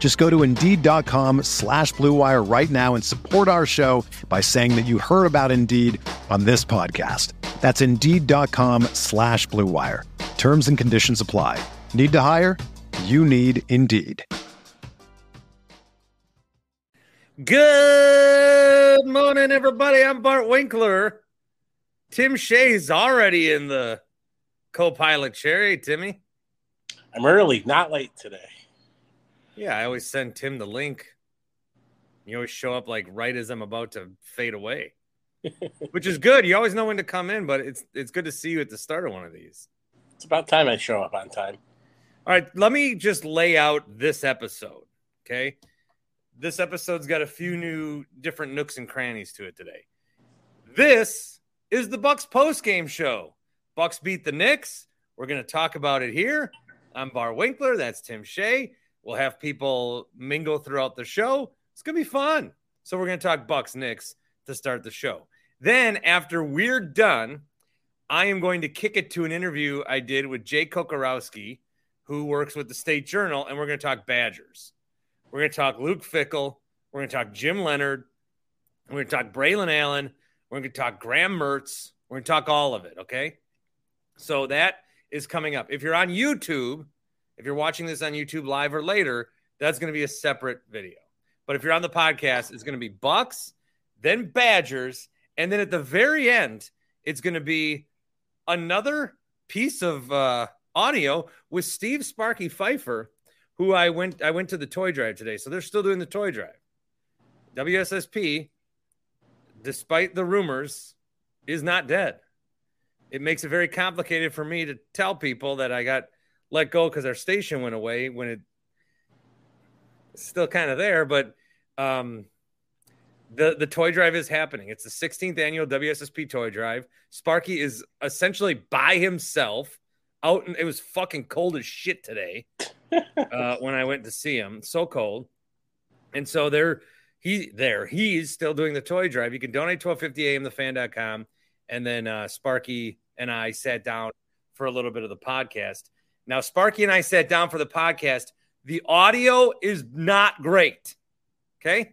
Just go to Indeed.com/Blue Wire right now and support our show by saying that you heard about Indeed on this podcast. That's Indeed.com/Blue Wire. Terms and conditions apply. Need to hire? You need Indeed. Good morning, everybody. I'm Bart Winkler. Tim Shea's already in the co-pilot chair. Hey, Timmy. I'm early, not late today. Yeah, I always send Tim the link. You always show up like right as I'm about to fade away, which is good. You always know when to come in, but it's good to see you at the start of one of these. It's about time I show up on time. All right, let me just lay out this episode, okay? This episode's got a few new different nooks and crannies to it today. This is the Bucks postgame show. Bucks beat the Knicks. We're going to talk about it here. I'm Bart Winkler. That's Tim Shea. We'll have people mingle throughout the show. It's going to be fun. So we're going to talk Bucks-Knicks to start the show. Then after we're done, I am going to kick it to an interview I did with Jake Kocorowski, who works with the State Journal, and we're going to talk Badgers. We're going to talk Luke Fickell. We're going to talk Jim Leonard. We're going to talk Braelon Allen. We're going to talk Graham Mertz. We're going to talk all of it, okay? So that is coming up. If you're on YouTube, if you're watching this on YouTube live or later, that's going to be a separate video. But if you're on the podcast, it's going to be Bucks, then Badgers, and then at the very end, it's going to be another piece of audio with Steve Sparky Fifer, who I went to the toy drive today. So they're still doing the toy drive. WSSP, despite the rumors, is not dead. It makes it very complicated for me to tell people that I got let go because our station went away when it's still kind of there, but the toy drive is happening. It's the 16th annual WSSP toy drive. Sparky is essentially by himself out, and it was fucking cold as shit today when I went to see him. So cold. And so he's still doing the toy drive. You can donate 1250amthefan.com, and then Sparky and I sat down for a little bit of the podcast. Now, Sparky and I sat down for the podcast. The audio is not great, okay?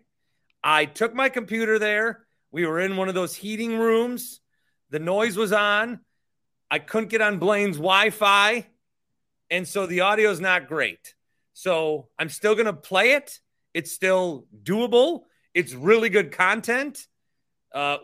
I took my computer there. We were in one of those heating rooms. The noise was on. I couldn't get on Blaine's Wi-Fi, and so the audio is not great. So I'm still going to play it. It's still doable. It's really good content.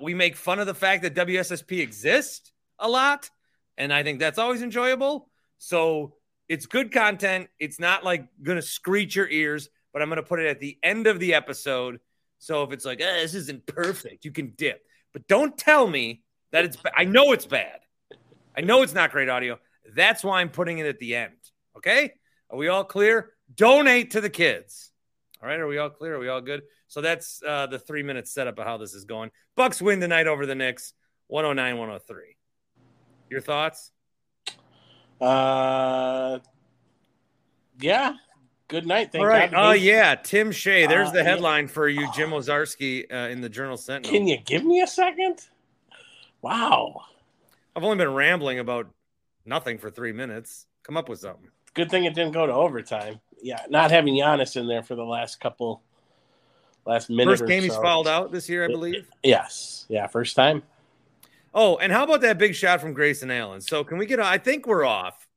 We make fun of the fact that WSSP exists a lot, and I think that's always enjoyable. So it's good content. It's not like going to screech your ears, but I'm going to put it at the end of the episode. So if it's like, this isn't perfect, you can dip. But don't tell me that it's bad. I know it's bad. I know it's not great audio. That's why I'm putting it at the end. Okay? Are we all clear? Donate to the kids. All right? Are we all clear? Are we all good? So that's the 3-minute setup of how this is going. Bucks win tonight over the Knicks, 109-103. Your thoughts? Yeah. Good night. Thank all right. God. Oh yeah, Tim Shea. There's the headline for you, Jim Ozarski, in the Journal Sentinel. Can you give me a second? Wow. I've only been rambling about nothing for 3 minutes. Come up with something. Good thing it didn't go to overtime. Yeah, not having Giannis in there for the last minute. First game he's fouled out this year, I believe. Yes. Yeah, first time. Oh, and how about that big shot from Grayson Allen? So can we get – I think we're off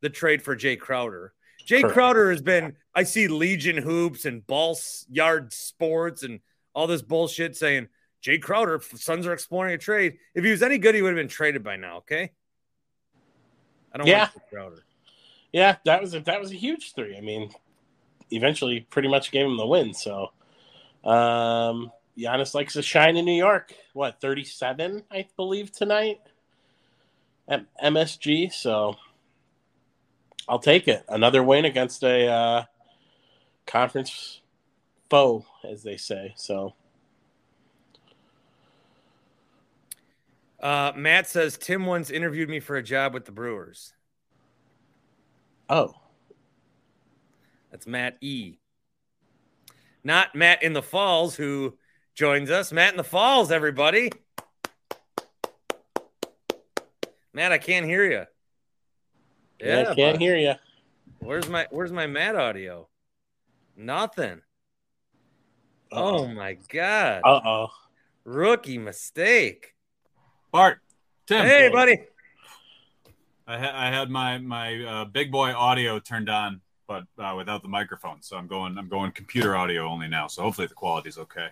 the trade for Jay Crowder. Jay Crowder has been – I see Legion Hoops and Ball Yard Sports and all this bullshit saying Jay Crowder, Suns are exploring a trade. If he was any good, he would have been traded by now, okay? I don't want to say Crowder. Yeah, that was a huge three. I mean, eventually pretty much gave him the win. So, Giannis likes to shine in New York. What, 37, I believe, tonight at MSG. So, I'll take it. Another win against a conference foe, as they say. So, Matt says, Tim once interviewed me for a job with the Brewers. Oh. That's Matt E. Not Matt in the Falls, who joins us. Matt in the Falls, everybody. Matt, I can't hear you. Yeah, I can't hear you. Where's my Matt audio? Nothing. Uh-oh. Oh, my God. Uh-oh. Rookie mistake. Bart. Tim. Hey, buddy. I had my big boy audio turned on, but without the microphone. So I'm going computer audio only now. So hopefully the quality's okay.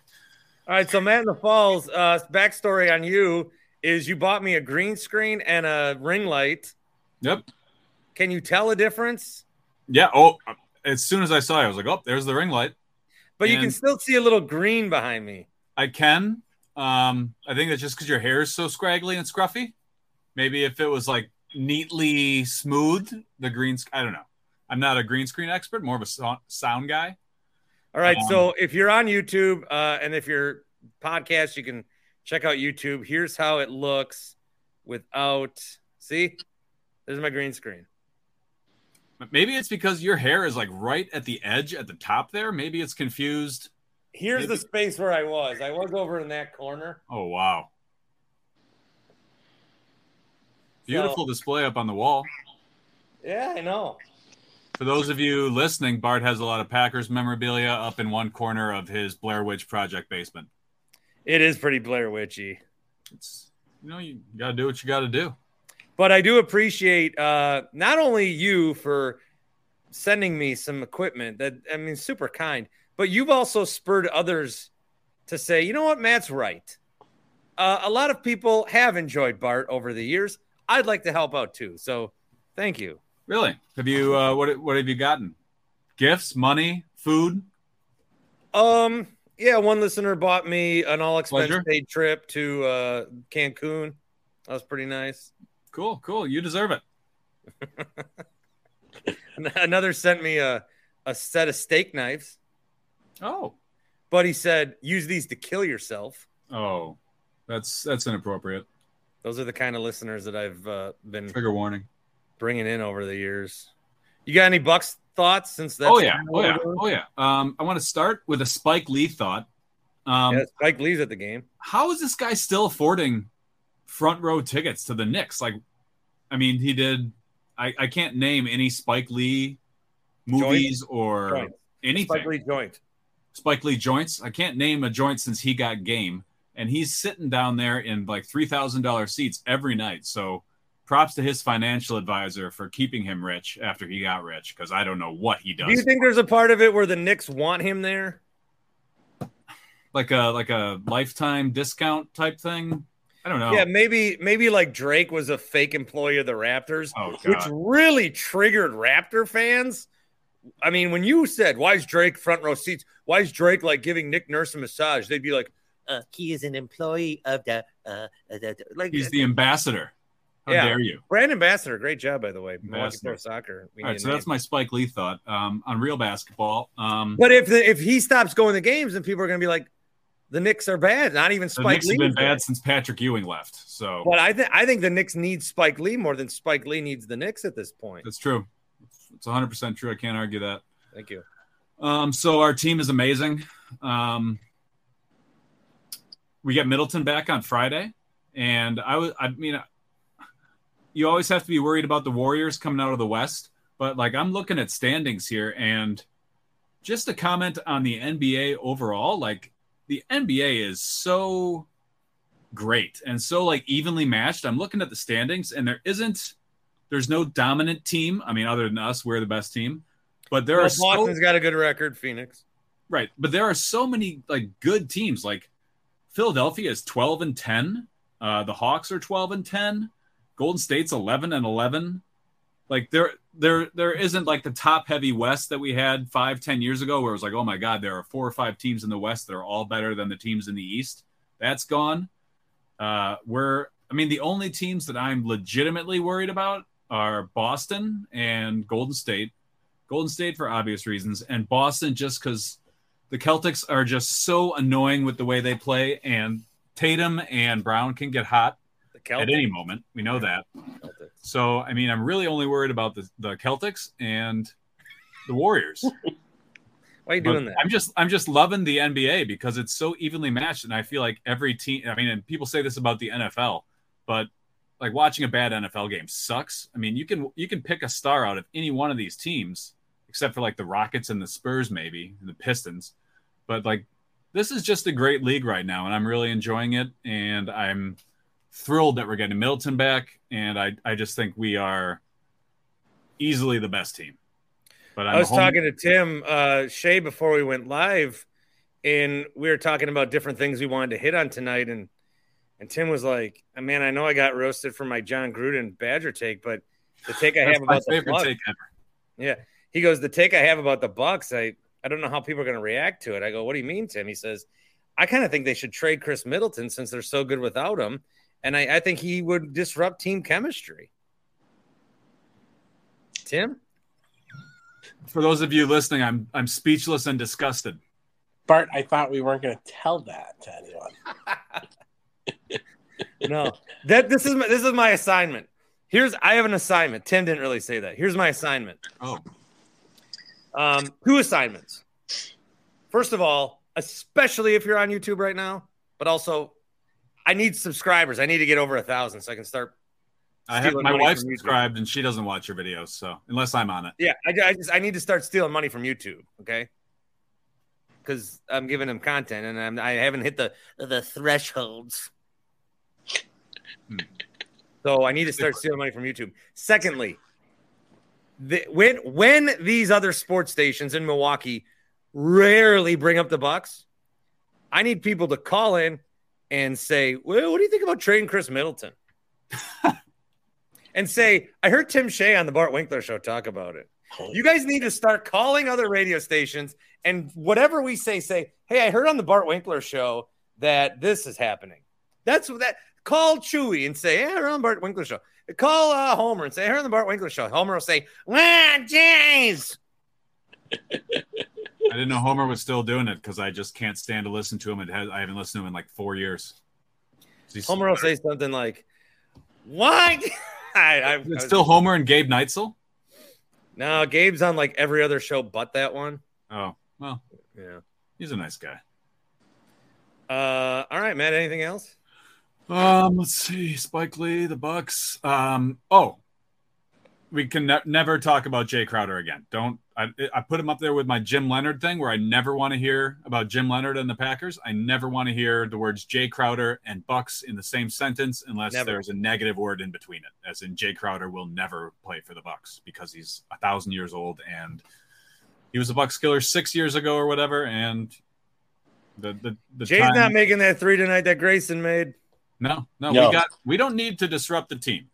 All right. So Matt in the Falls, backstory on you is you bought me a green screen and a ring light. Yep. Can you tell a difference? Yeah. Oh, as soon as I saw it, I was like, oh, there's the ring light. But you can still see a little green behind me. I can. I think that's just because your hair is so scraggly and scruffy. Maybe if it was like neatly smooth, the green. I don't know. I'm not a green screen expert, more of a sound guy. All right. So if you're on YouTube and if you're podcast, you can check out YouTube. Here's how it looks without. See, there's my green screen. Maybe it's because your hair is like right at the edge at the top there. Maybe it's confused. Here's the space where I was. I was over in that corner. Oh, wow. Beautiful display up on the wall. Yeah, I know. For those of you listening, Bart has a lot of Packers memorabilia up in one corner of his Blair Witch Project basement. It is pretty Blair Witchy. It's, you got to do what you got to do. But I do appreciate not only you for sending me some equipment that, I mean, super kind. But you've also spurred others to say, you know what, Matt's right. A lot of people have enjoyed Bart over the years. I'd like to help out too. So thank you. Really? Have you, what have you gotten? Gifts, money, food? Yeah, one listener bought me an all-expense-paid trip to Cancun. That was pretty nice. Cool. You deserve it. Another sent me a set of steak knives. Oh, but he said, use these to kill yourself. Oh, that's inappropriate. Those are the kind of listeners that I've been trigger warning bringing in over the years. You got any Bucks thoughts since that? Oh yeah. I want to start with a Spike Lee thought. Spike Lee's at the game. How is this guy still affording front row tickets to the Knicks? Like, I mean, he did. I can't name any Spike Lee movies or anything. Spike Lee joint. Spike Lee joints. I can't name a joint since he got game. And he's sitting down there in like $3,000 seats every night. So props to his financial advisor for keeping him rich after he got rich, because I don't know what he does. Do you think there's a part of it where the Knicks want him there? Like a lifetime discount type thing? I don't know. Yeah, maybe like Drake was a fake employee of the Raptors, which really triggered Raptor fans. I mean, when you said, why is Drake front row seats? Why is Drake like giving Nick Nurse a massage? They'd be like, he is an employee of the like. He's the ambassador. How dare you? Brand ambassador. Great job, by the way. Milwaukee Pro Soccer. All right, so that's my Spike Lee thought on real basketball. But if he stops going to games, then people are going to be like, the Knicks are bad. Not even Spike Lee. The Knicks have been bad since Patrick Ewing left. So, but I think the Knicks need Spike Lee more than Spike Lee needs the Knicks at this point. That's true. It's 100% true. I can't argue that. Thank you. So our team is amazing. We get Middleton back on Friday, and I mean, you always have to be worried about the Warriors coming out of the West, but like I'm looking at standings here, and just a comment on the NBA overall. Like the NBA is so great and so like evenly matched. I'm looking at the standings, and there's no dominant team. I mean, other than us, we're the best team. But there are Boston's got a good record, Phoenix. Right. But there are so many like good teams. Like Philadelphia is 12-10. The Hawks are 12-10. Golden State's 11-11. Like there isn't like the top heavy West that we had 5-10 years ago, where it was like, oh my God, there are 4 or 5 teams in the West that are all better than the teams in the East. That's gone. The only teams that I'm legitimately worried about are Boston and Golden State. Golden State for obvious reasons, and Boston just because the Celtics are just so annoying with the way they play, and Tatum and Brown can get hot at any moment. We know that. Celtics. So, I'm really only worried about the Celtics and the Warriors. Why are you doing that? I'm just loving the NBA because it's so evenly matched, and I feel like every team. And people say this about the NFL, but like watching a bad NFL game sucks. You can pick a star out of any one of these teams, except for like the Rockets and the Spurs, maybe, and the Pistons. But like this is just a great league right now, and I'm really enjoying it. And I'm thrilled that we're getting Middleton back, and I just think we are easily the best team. But I was talking to Tim Shea before we went live, and we were talking about different things we wanted to hit on tonight. And Tim was like, man, I know I got roasted for my John Gruden Badger take, but the take I have about the Bucks. Yeah. He goes, the take I have about the Bucks, I don't know how people are going to react to it. I go, what do you mean, Tim? He says, I kind of think they should trade Chris Middleton since they're so good without him. And I think he would disrupt team chemistry. Tim? For those of you listening, I'm speechless and disgusted. Bart, I thought we weren't going to tell that to anyone. No, this is my assignment. I have an assignment. Tim didn't really say that. Here's my assignment. Oh, 2 assignments. First of all, especially if you're on YouTube right now, but also I need subscribers. I need to get over 1,000 so I can start. I have my wife subscribed and she doesn't watch your videos, so unless I'm on it. Yeah, I need to start stealing money from YouTube, okay? Because I'm giving them content and I haven't hit the thresholds. So I need to start stealing money from YouTube. Secondly, when these other sports stations in Milwaukee rarely bring up the Bucks, I need people to call in and say, well, what do you think about trading Chris Middleton? And say, I heard Tim Shea on the Bart Winkler show talk about it. You guys need to start calling other radio stations and whatever we say, hey, I heard on the Bart Winkler show that this is happening. That's what that. Call Chewy and say, hey, I heard on the Bart Winkler show. Call Homer and say, I heard on the Bart Winkler show. Homer will say, wow, jeez. I didn't know Homer was still doing it because I just can't stand to listen to him. I haven't listened to him in like 4 years. Homer will say something like, what? It's still Homer and Gabe Neitzel? No, Gabe's on like every other show but that one. Oh, well. Yeah. He's a nice guy. All right, Matt, anything else? Let's see. Spike Lee, the Bucks. We can never talk about Jay Crowder again. I put him up there with my Jim Leonard thing where I never want to hear about Jim Leonard and the Packers. I never want to hear the words Jay Crowder and Bucks in the same sentence unless there's a negative word in between it, as in Jay Crowder will never play for the Bucks because he's 1,000 years old and he was a Bucks killer 6 years ago or whatever. And the Jay's not making that 3 tonight that Grayson made. No. We don't need to disrupt the team.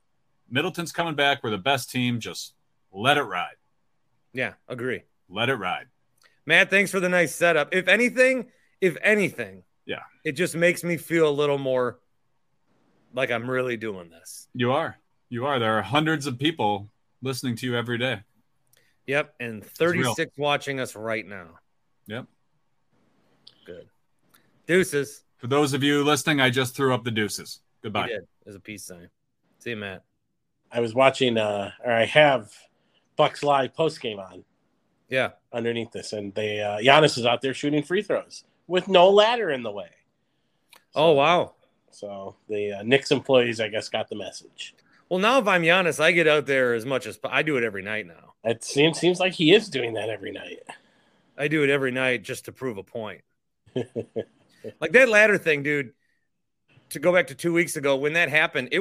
Middleton's coming back. We're the best team. Just let it ride. Yeah, agree. Let it ride. Matt, thanks for the nice setup. If anything, yeah, it just makes me feel a little more like I'm really doing this. You are. There are hundreds of people listening to you every day. Yep, and 36 watching us right now. Yep. Good. Deuces. For those of you listening, I just threw up the deuces. Goodbye. You did. There's a peace sign. See you, Matt. I was watching, or I have Bucks Live postgame on. Yeah. Underneath this. And Giannis is out there shooting free throws with no ladder in the way. So, oh, wow. So the Knicks employees, I guess, got the message. Well, now if I'm Giannis, I get out there as much as I do it every night now. It seems like he is doing that every night. I do it every night just to prove a point. Like that ladder thing, dude, to go back to 2 weeks ago, when that happened,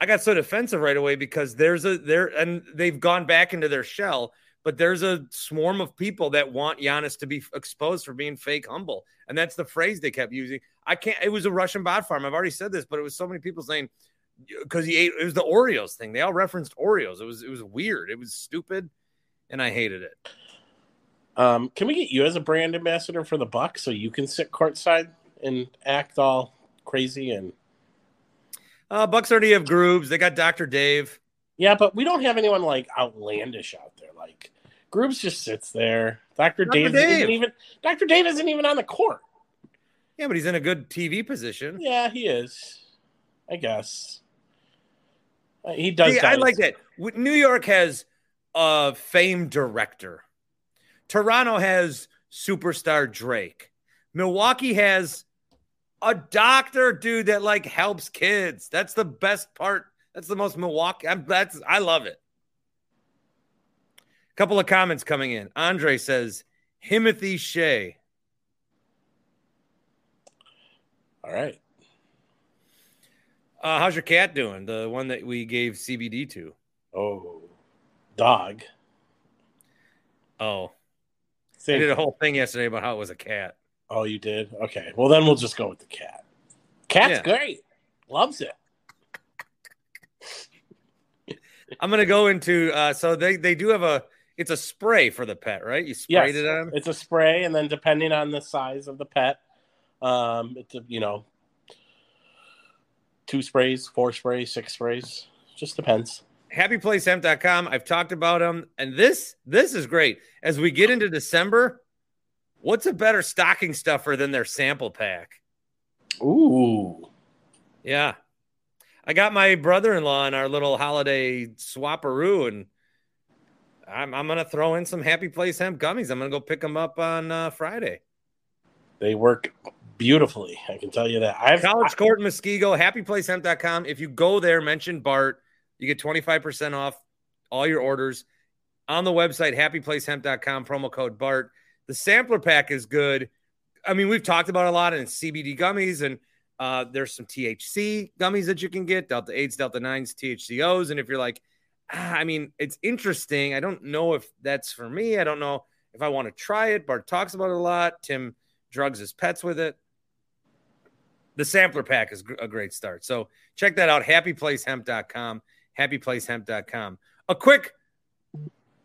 I got so defensive right away because and they've gone back into their shell, but there's a swarm of people that want Giannis to be exposed for being fake humble. And that's the phrase they kept using. I can't. It was a Russian bot farm. I've already said this, but it was so many people saying because he ate. It was the Oreos thing. They all referenced Oreos. It was weird. It was stupid, and I hated it. Can we get you as a brand ambassador for the Bucks so you can sit courtside and act all crazy? And Bucks already have Groobs. They got Dr. Dave. Yeah, but we don't have anyone like outlandish out there. Like Groobs just sits there. Dr. Dave isn't even on the court. Yeah, but he's in a good TV position. Yeah, he is. I guess he does. Yeah, I like that. New York has a famed director. Toronto has superstar Drake. Milwaukee has a doctor dude that like helps kids. That's the best part. That's the most Milwaukee. I love it. A couple of comments coming in. Andre says, Timothy Shea. All right. How's your cat doing? The one that we gave CBD to. Oh, dog. Oh. I did a whole thing yesterday about how it was a cat. Oh, you did? Okay. Well, then we'll just go with the cat. Cat's great. Loves it. I'm going to go into so they do have it's a spray for the pet, right? You sprayed it on? It's a spray, and then depending on the size of the pet, it's, 2 sprays, 4 sprays, 6 sprays. Just depends. HappyPlaceHemp.com. I've talked about them, and this is great. As we get into December, what's a better stocking stuffer than their sample pack? Ooh. Yeah. I got my brother-in-law in our little holiday swapperoo, and I'm going to throw in some Happy Place Hemp gummies. I'm going to go pick them up on Friday. They work beautifully. I can tell you that. College Court in Muskego, happyplacehemp.com. If you go there, mention Bart. You get 25% off all your orders on the website, happyplacehemp.com, promo code BART. The sampler pack is good. I mean, we've talked about a lot in CBD gummies, and there's some THC gummies that you can get, Delta 8s, Delta 9s, THCOs. And if you're like, it's interesting. I don't know if that's for me. I don't know if I want to try it. Bart talks about it a lot. Tim drugs his pets with it. The sampler pack is a great start. So check that out, happyplacehemp.com. HappyPlaceHemp.com. A quick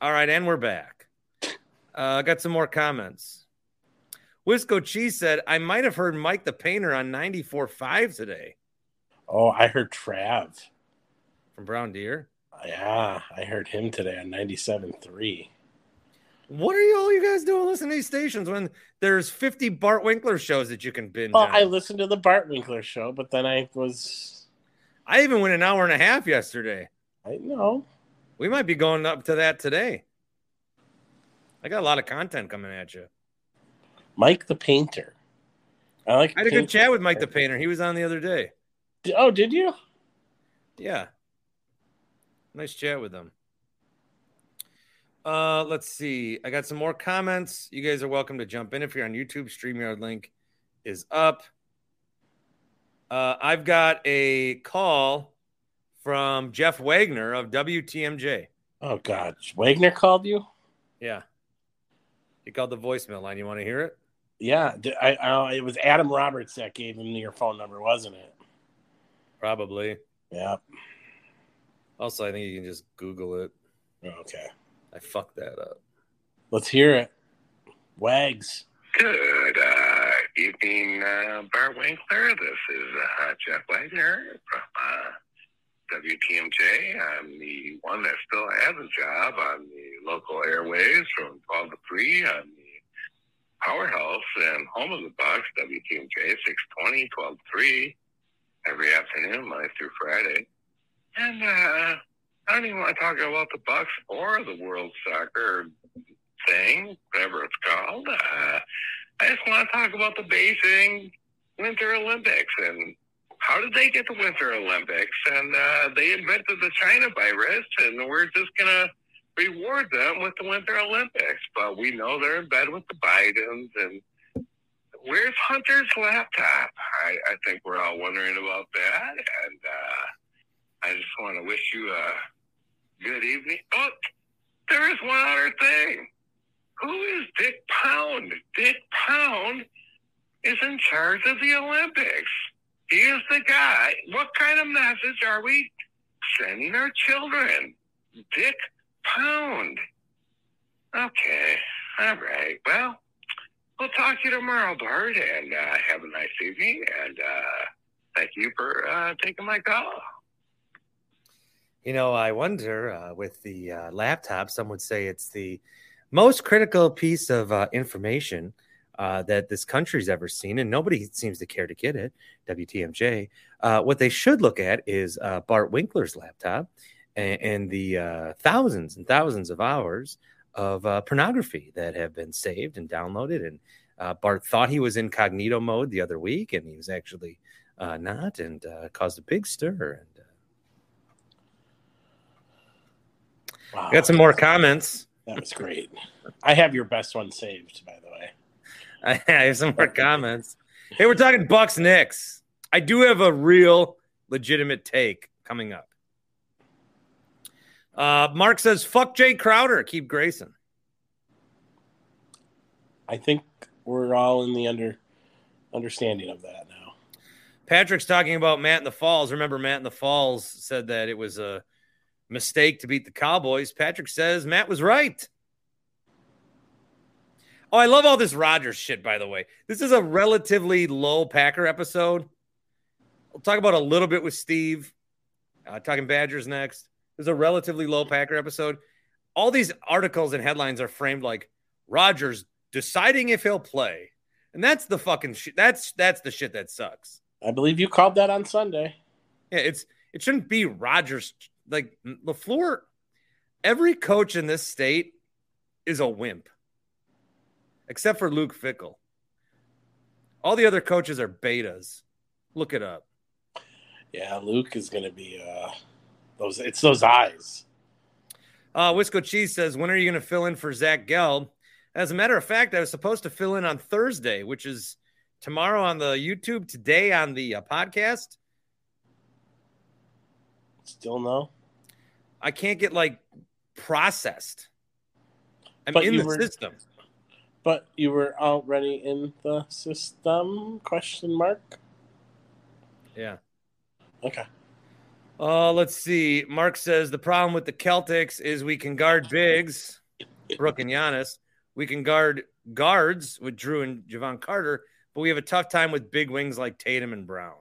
All right, and we're back. Got some more comments. Wisco Cheese said, I might have heard Mike the Painter on 94.5 today. Oh, I heard Trav. From Brown Deer? Yeah, I heard him today on 97.3. What are all you guys doing listening to these stations when there's 50 Bart Winkler shows that you can binge on? I listened to the Bart Winkler show, but then I even went an hour and a half yesterday. I know. We might be going up to that today. I got a lot of content coming at you. Mike the Painter. I had a good chat with Mike the Painter. He was on the other day. Oh, did you? Yeah. Nice chat with him. Let's see. I got some more comments. You guys are welcome to jump in. If you're on YouTube, StreamYard link is up. I've got a call from Jeff Wagner of WTMJ. Oh, God. Wagner called you? Yeah. He called the voicemail line. You want to hear it? Yeah, I it was Adam Roberts that gave him your phone number, wasn't it? Probably. Yeah. Also, I think you can just Google it. Okay. I fucked that up. Let's hear it. Wags. Good evening, Bart Winkler. This is Jeff Wagner from WTMJ. I'm the one that still has a job on the local airwaves from 12 to 3 on the powerhouse and home of the Bucks, WTMJ 620, 12 to 3, every afternoon, Monday through Friday. And I don't even want to talk about the Bucks or the World Soccer thing, whatever it's called. I just want to talk about the Beijing Winter Olympics and how did they get the Winter Olympics? And they invented the China virus, and we're just going to reward them with the Winter Olympics. But we know they're in bed with the Bidens. And where's Hunter's laptop? I think we're all wondering about that. And I just want to wish you a good evening. Oh, there is one other thing. Who is Dick Pound? Dick Pound is in charge of the Olympics. He is the guy. What kind of message are we sending our children? Dick Pound. Okay. All right. Well, we'll talk to you tomorrow, Bart, and have a nice evening. And thank you for taking my call. You know, I wonder, with the laptop, some would say it's the most critical piece of information that this country's ever seen, and nobody seems to care to get it. WTMJ. What they should look at is Bart Winkler's laptop and the thousands and thousands of hours of pornography that have been saved and downloaded. And Bart thought he was incognito mode the other week, and he was actually not, and caused a big stir. And wow. I got some more comments. That was great. I have your best one saved, by the way. I have some more comments. Hey, we're talking Bucks Knicks. I do have a real legitimate take coming up. Mark says, fuck Jay Crowder. Keep Grayson. I think we're all in the understanding of that now. Patrick's talking about Matt in the Falls. Remember, Matt in the Falls said that it was a mistake to beat the Cowboys. Patrick says Matt was right. Oh, I love all this Rodgers shit, by the way. This is a relatively low Packer episode. We'll talk about a little bit with Steve. Talking Badgers next. This is a relatively low Packer episode. All these articles and headlines are framed like Rodgers deciding if he'll play. And that's the fucking shit. That's the shit that sucks. I believe you called that on Sunday. Yeah, it shouldn't be Rodgers. Like, LaFleur, every coach in this state is a wimp. Except for Luke Fickell. All the other coaches are betas. Look it up. Yeah, Luke is going to be those. It's those eyes. Wisco Cheese says, when are you going to fill in for Zach Gelb? As a matter of fact, I was supposed to fill in on Thursday, which is tomorrow on the YouTube, today on the podcast. Still no? I can't get, like, processed. I'm in the system. But you were already in the system? Question mark. Yeah. Okay. Let's see. Mark says the problem with the Celtics is we can guard bigs, Brooke and Giannis. We can guard guards with Drew and Javon Carter, but we have a tough time with big wings like Tatum and Brown.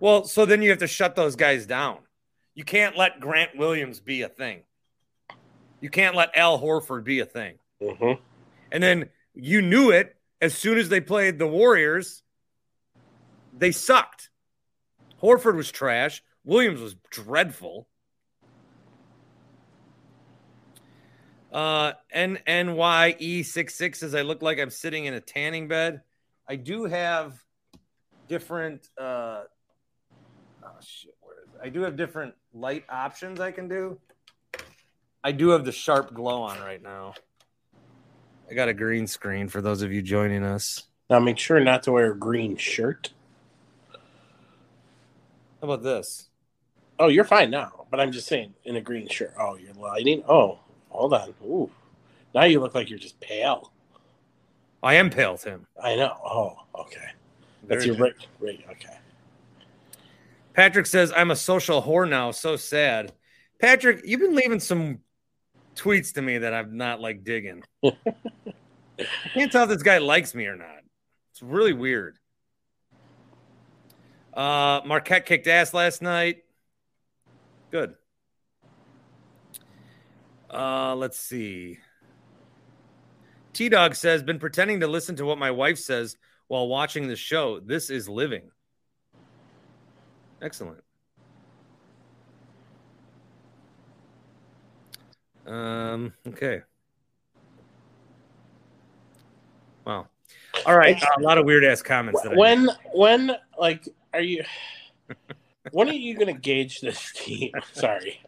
Well, so then you have to shut those guys down. You can't let Grant Williams be a thing. You can't let Al Horford be a thing. Mm-hmm. And then you knew it as soon as they played the Warriors. They sucked. Horford was trash. Williams was dreadful. NNYE66 says I look like I'm sitting in a tanning bed. I do have different I do have different light options I can do. I do have the sharp glow on right now. I got a green screen for those of you joining us. Now make sure not to wear a green shirt. How about this? Oh, you're fine now, but I'm just saying in a green shirt. Oh, you're lighting. Oh, hold on. Ooh. Now you look like you're just pale. I am pale, Tim. I know. Oh, okay. That's your rate. Okay. Patrick says, I'm a social whore now. So sad. Patrick, you've been leaving some tweets to me that I'm not like digging. I can't tell if this guy likes me or not. It's really weird. Marquette kicked ass last night. Good. Let's see. T-Dog says, been pretending to listen to what my wife says while watching the show. This is living. Excellent. Okay. Wow. All right. A lot of weird ass comments. When are you going to gauge this team? Sorry.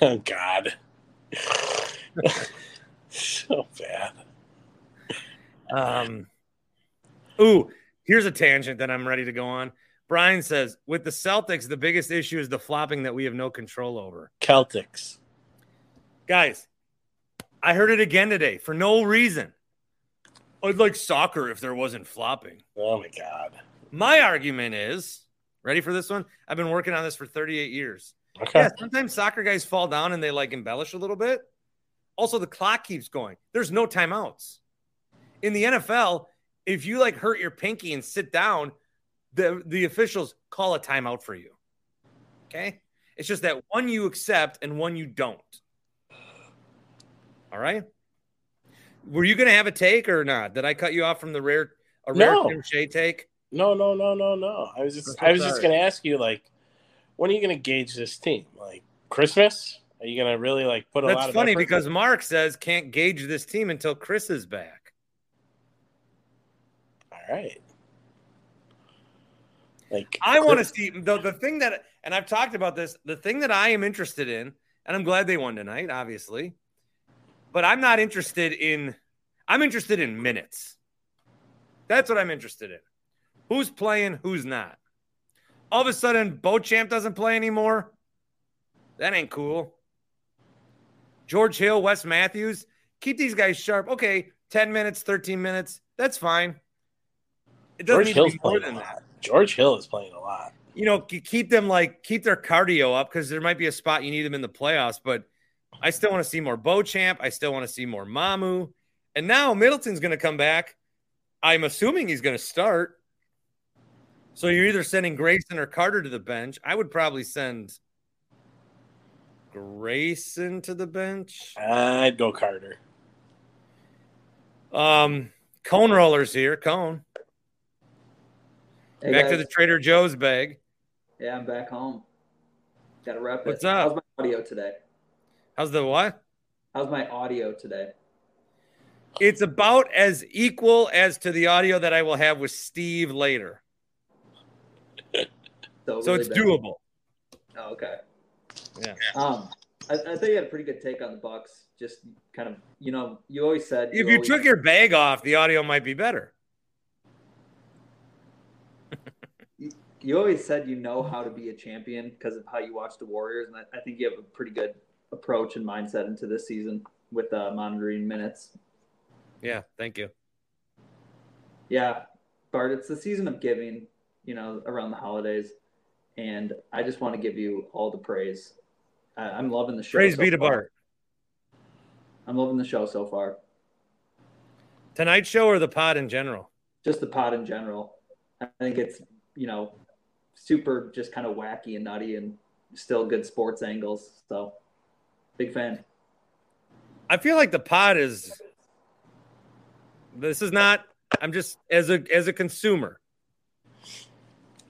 Oh, God. So bad. Here's a tangent that I'm ready to go on. Brian says, with the Celtics, the biggest issue is the flopping that we have no control over. Celtics. Guys, I heard it again today for no reason. I'd like soccer if there wasn't flopping. Oh, my God. My argument is, ready for this one? I've been working on this for 38 years. Okay. Yeah, sometimes soccer guys fall down and they embellish a little bit. Also, the clock keeps going. There's no timeouts. In the NFL, if you hurt your pinky and sit down, the officials call a timeout for you. Okay? It's just that one you accept and one you don't. All right? Were you going to have a take or not? Did I cut you off from a rare Tim Shea take? No. I was just going to ask you, when are you going to gauge this team? Christmas? Are you going to really put a lot of effort? That's funny because Mark says can't gauge this team until Chris is back. All right. I want to see the thing that, and I've talked about this, the thing that I am interested in, and I'm glad they won tonight, obviously, but I'm interested in minutes. That's what I'm interested in. Who's playing, who's not. All of a sudden, Beauchamp doesn't play anymore. That ain't cool. George Hill, Wes Matthews, keep these guys sharp. Okay, 10 minutes, 13 minutes, that's fine. It doesn't need to be more than that. George Hill is playing a lot. Keep them keep their cardio up because there might be a spot you need them in the playoffs, but I still want to see more Beauchamp. I still want to see more Mamu. And now Middleton's going to come back. I'm assuming he's going to start. So you're either sending Grayson or Carter to the bench. I would probably send Grayson to the bench. I'd go Carter. Cone Roller's here. Cone. Hey, back guys. To the Trader Joe's bag. Yeah, I'm back home. Got to wrap it. What's up? How's my audio today? How's the what? How's my audio today? It's about as equal as to the audio that I will have with Steve later. So it's doable. Oh, okay. Yeah. I think you had a pretty good take on the Bucks. Just kind of, you always said. If you took your bag off, the audio might be better. You always said you know how to be a champion because of how you watch the Warriors, and I think you have a pretty good approach and mindset into this season with monitoring minutes. Yeah, thank you. Yeah, Bart, it's the season of giving, around the holidays, and I just want to give you all the praise. I'm loving the show. Praise be to Bart. I'm loving the show so far. Tonight's show or the pod in general? Just the pod in general. I think it's, super just kind of wacky and nutty and still good sports angles. So big fan. I feel like the pod as a consumer,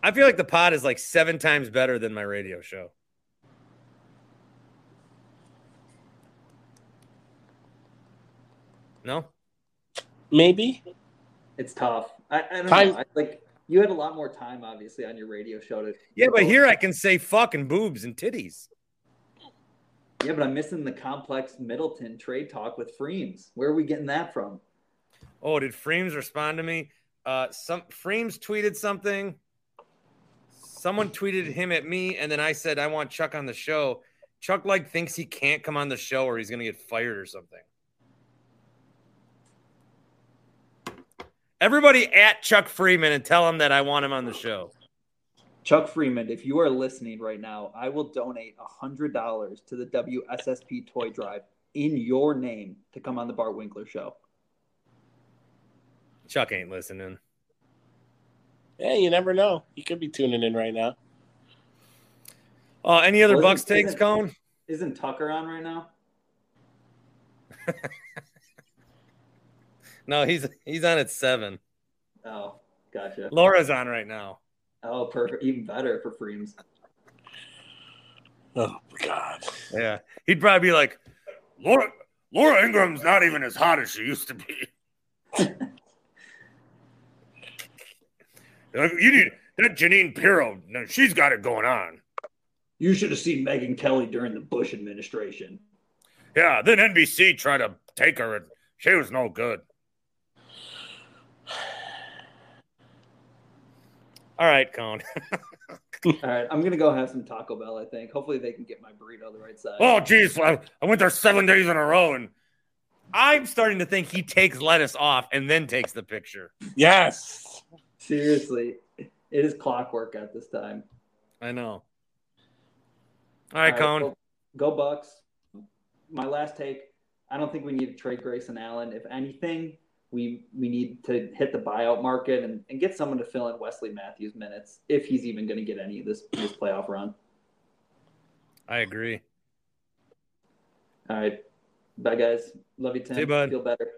I feel like the pod is 7 times better than my radio show. No? Maybe. It's tough. I don't know. You had a lot more time, obviously, on your radio show. But here I can say fuck and boobs and titties. Yeah, but I'm missing the complex Middleton trade talk with Freems. Where are we getting that from? Oh, did Freems respond to me? Freems tweeted something. Someone tweeted him at me, and then I said, I want Chuck on the show. Chuck, thinks he can't come on the show or he's going to get fired or something. Everybody at Chuck Freeman and tell him that I want him on the show. Chuck Freeman, if you are listening right now, I will donate $100 to the WSSP Toy Drive in your name to come on the Bart Winkler Show. Chuck ain't listening. Hey, you never know. He could be tuning in right now. Any other Bucks takes, Cone? Isn't Tucker on right now? No, he's on at 7. Oh, gotcha. Laura's on right now. Oh, perfect. Even better for Freems. Oh, God. Yeah. He'd probably be like, Laura Ingram's not even as hot as she used to be. You need that Janine Pirro. No, she's got it going on. You should have seen Megyn Kelly during the Bush administration. Yeah, then NBC tried to take her, and she was no good. All right, Cone. All right, I'm going to go have some Taco Bell, I think. Hopefully they can get my burrito the right side. Oh, geez, I went there 7 days in a row, and I'm starting to think he takes lettuce off and then takes the picture. Yes. Seriously, it is clockwork at this time. I know. All right, Cone. Go Bucks. My last take, I don't think we need to trade Grayson Allen. If anything, we need to hit the buyout market and get someone to fill in Wesley Matthews' minutes, if he's even going to get any of this playoff run. I agree. All right. Bye, guys. Love you, Tim. See you, bud. Feel better.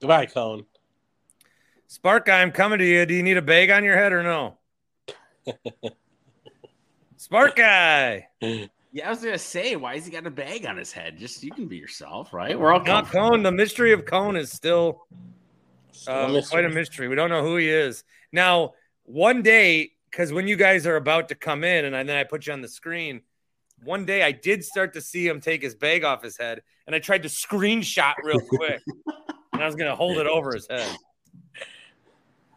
Goodbye, Cone. Spark guy, I'm coming to you. Do you need a bag on your head or no? Spark guy. Yeah, I was going to say, why has he got a bag on his head? Just you can be yourself, right? We're all Cone. The mystery of Cone is still quite a mystery. We don't know who he is. Now, one day, because when you guys are about to come in and then I put you on the screen, one day I did start to see him take his bag off his head, and I tried to screenshot real quick, and I was going to hold it over his head.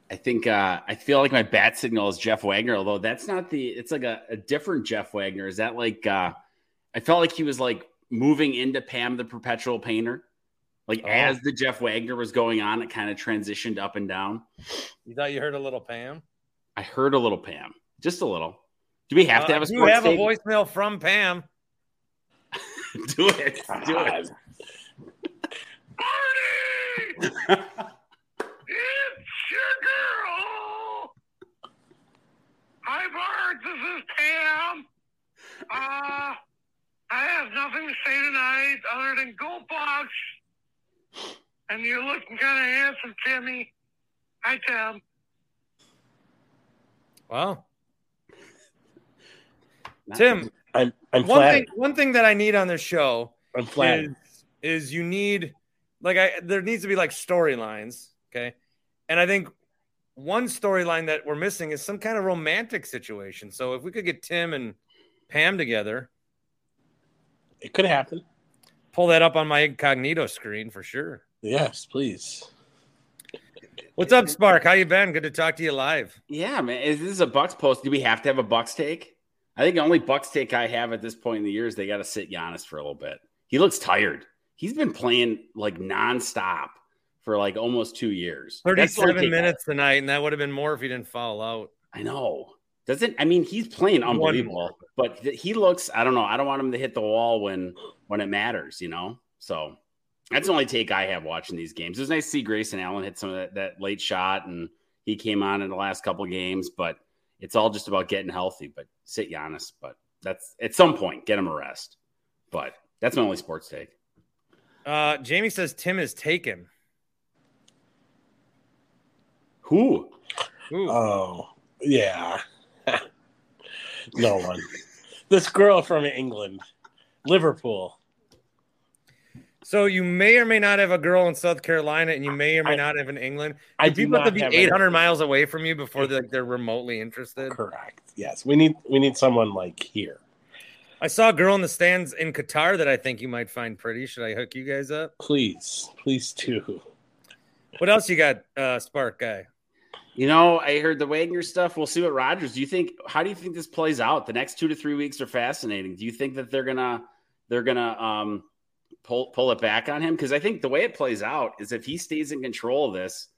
I think I feel like my bat signal is Jeff Wagner, although that's not it's like a different Jeff Wagner. Is that like I felt like he was like moving into Pam the Perpetual Painter? Like as the Jeff Wagner was going on, it kind of transitioned up and down. You thought you heard a little Pam? I heard a little Pam. Just a little. Do we have to have a sports take? A voicemail from Pam? Do it. Do it. Artie! Hi, Bart. This is Pam. I have nothing to say tonight other than go Bucks. And you're looking kind of handsome, Timmy. Hi, Tim. Wow. Tim, I'm flattered. One thing that I need on this show is you need there needs to be like storylines, okay? And I think one storyline that we're missing is some kind of romantic situation. So if we could get Tim and Pam together. It could happen. Pull that up on my incognito screen for sure. Yes, please. What's up, Spark? How you been? Good to talk to you live. Yeah, man. Is this a Bucks post? Do we have to have a Bucks take? I think the only Bucks take I have at this point in the year is they got to sit Giannis for a little bit. He looks tired. He's been playing like nonstop for like almost 2 years. 37 minutes tonight, and that would have been more if he didn't foul out. I know. He's playing unbelievable, but he looks, I don't know. I don't want him to hit the wall when it matters, you know? So that's the only take I have watching these games. It was nice to see Grayson Allen hit some of that late shot, and he came on in the last couple of games, but it's all just about getting healthy, but sit Giannis, but that's at some point, get him a rest. But that's my only sports take. Jamie says Tim is taken. Who? Oh, yeah. No one. This girl from England, Liverpool. So you may or may not have a girl in South Carolina, and you may or may not have in England. People have to be 800 miles away from you before they're remotely interested. Correct. Yes, we need someone like here. I saw a girl in the stands in Qatar that I think you might find pretty. Should I hook you guys up? Please too. What else you got, Spark guy? You know, I heard the Wagner stuff. We'll see what Rodgers. How do you think this plays out? The next 2 to 3 weeks are fascinating. Do you think that they're gonna pull it back on him? Because I think the way it plays out is if he stays in control of this,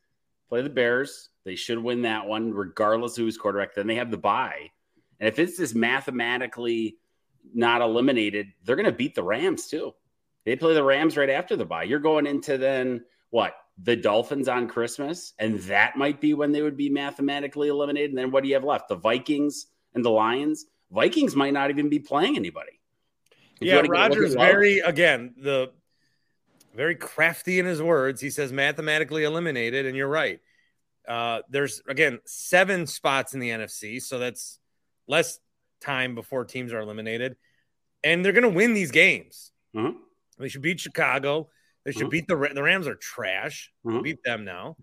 play the Bears. They should win that one, regardless of who's quarterback. Then they have the bye. And if it's just mathematically not eliminated, they're going to beat the Rams too. They play the Rams right after the bye. You're going into then what? The Dolphins on Christmas. And that might be when they would be mathematically eliminated. And then what do you have left? The Vikings and the Lions. Vikings might not even be playing anybody. Yeah, Rodgers very crafty in his words. He says mathematically eliminated, and you're right. There's, again, 7 spots in the NFC, so that's less time before teams are eliminated. And they're going to win these games. Mm-hmm. They should beat Chicago. They should beat the Rams are trash. Mm-hmm. Beat them now.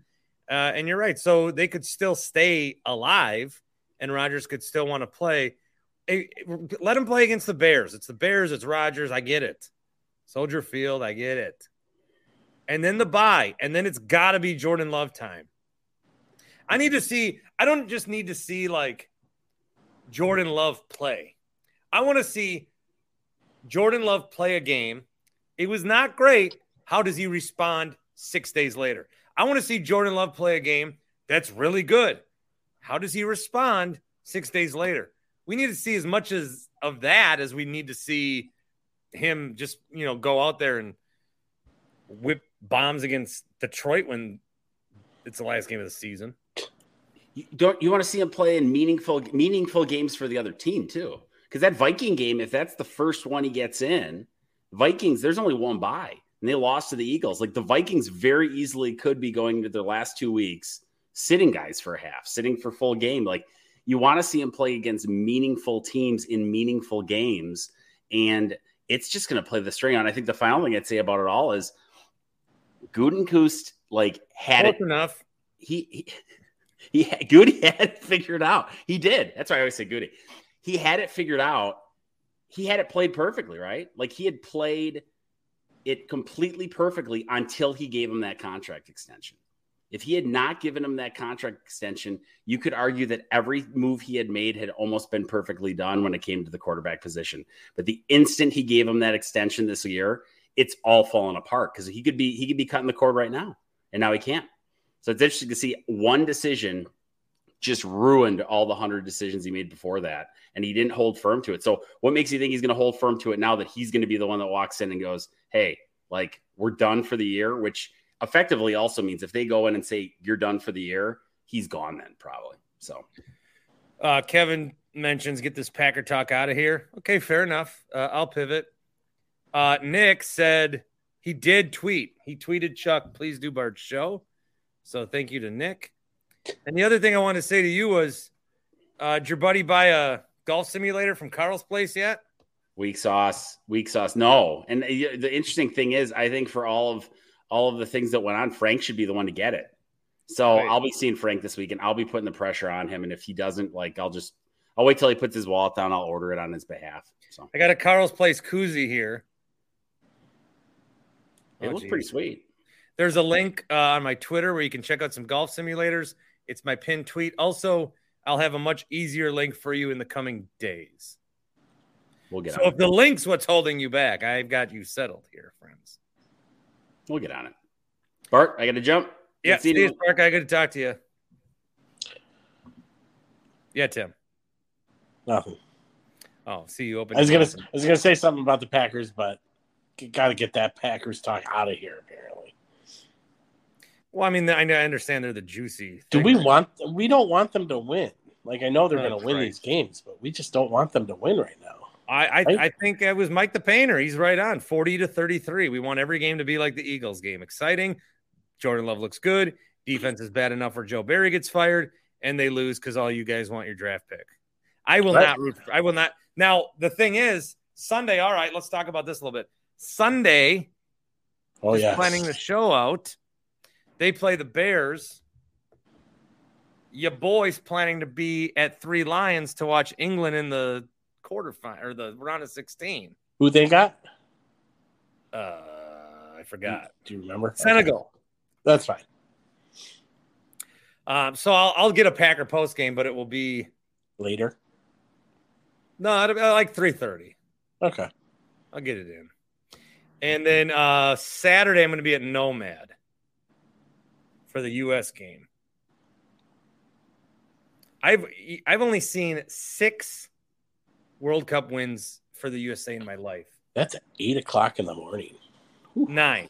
And you're right. So they could still stay alive, and Rodgers could still want to play. Let him play against the Bears. It's the Bears. It's Rodgers. I get it. Soldier Field. I get it. And then the bye. And then it's got to be Jordan Love time. I don't just need to see like Jordan Love play. I want to see Jordan Love play a game. It was not great. How does he respond 6 days later? I want to see Jordan Love play a game that's really good. How does he respond 6 days later? We need to see as much as of that as we need to see him just, go out there and whip bombs against Detroit when it's the last game of the season. You want to see him play in meaningful games for the other team too. Because that Viking game, if that's the first one he gets in, Vikings, there's only one bye, and they lost to the Eagles. Like the Vikings very easily could be going into their last 2 weeks sitting guys for half, sitting for full game. Like, you want to see him play against meaningful teams in meaningful games, and it's just going to play the string on. I think the final thing I'd say about it all is Guttenkust had it enough. Goody had it figured out. He did. That's why I always say Goody. He had it figured out. He had it played perfectly, right? Like he had played it completely perfectly until he gave him that contract extension. If he had not given him that contract extension, you could argue that every move he had made had almost been perfectly done when it came to the quarterback position. But the instant he gave him that extension this year, it's all fallen apart because he could be cutting the cord right now, and now he can't. So it's interesting to see one decision just ruined all the 100 decisions he made before that, and he didn't hold firm to it. So what makes you think he's going to hold firm to it now that he's going to be the one that walks in and goes, hey, we're done for the year, which – effectively also means if they go in and say you're done for the year, he's gone then probably. So Kevin mentions, get this Packer talk out of here. Okay, fair enough. I'll pivot. Nick said he tweeted Chuck, please do Bart's show. So thank you to Nick. And the other thing I want to say to you was, did your buddy buy a golf simulator from Carl's place yet? Weak sauce. No. And the interesting thing is, I think for all of the things that went on, Frank should be the one to get it. So right. I'll be seeing Frank this week, and I'll be putting the pressure on him. And if he doesn't, I'll wait till he puts his wallet down. I'll order it on his behalf. So I got a Carl's Place koozie here. It looks pretty sweet. There's a link on my Twitter where you can check out some golf simulators. It's my pinned tweet. Also, I'll have a much easier link for you in the coming days. We'll get. So if the link's what's holding you back, I've got you settled here, friends. We'll get on it. Bart, I got to jump. Yeah, Steve Sparky, I got to talk to you. Yeah, Tim. Nothing. Oh, see you open. I was gonna say something about the Packers, but got to get that Packers talk out of here. Apparently. Well, I mean, I understand they're the juicy. We don't want them to win. I know they're going to win these games, but we just don't want them to win right now. I think it was Mike the Painter. He's right on, 40-33. We want every game to be like the Eagles game. Exciting. Jordan Love looks good. Defense is bad enough where Joe Barry gets fired, and they lose because all you guys want your draft pick. I will not. Now, the thing is, Sunday, all right, let's talk about this a little bit. Sunday, planning the show out, they play the Bears. Your boy's planning to be at Three Lions to watch England in the – quarterfinal or the round of 16. Who they got? I forgot. Do you remember? Senegal. Okay. That's fine. So I'll get a Packer post game, but it will be later. No, it'll be like 3:30. Okay, I'll get it in. And then Saturday, I'm going to be at Nomad for the U.S. game. I've only seen 6 World Cup wins for the USA in my life. That's 8 o'clock in the morning. Ooh. Nine.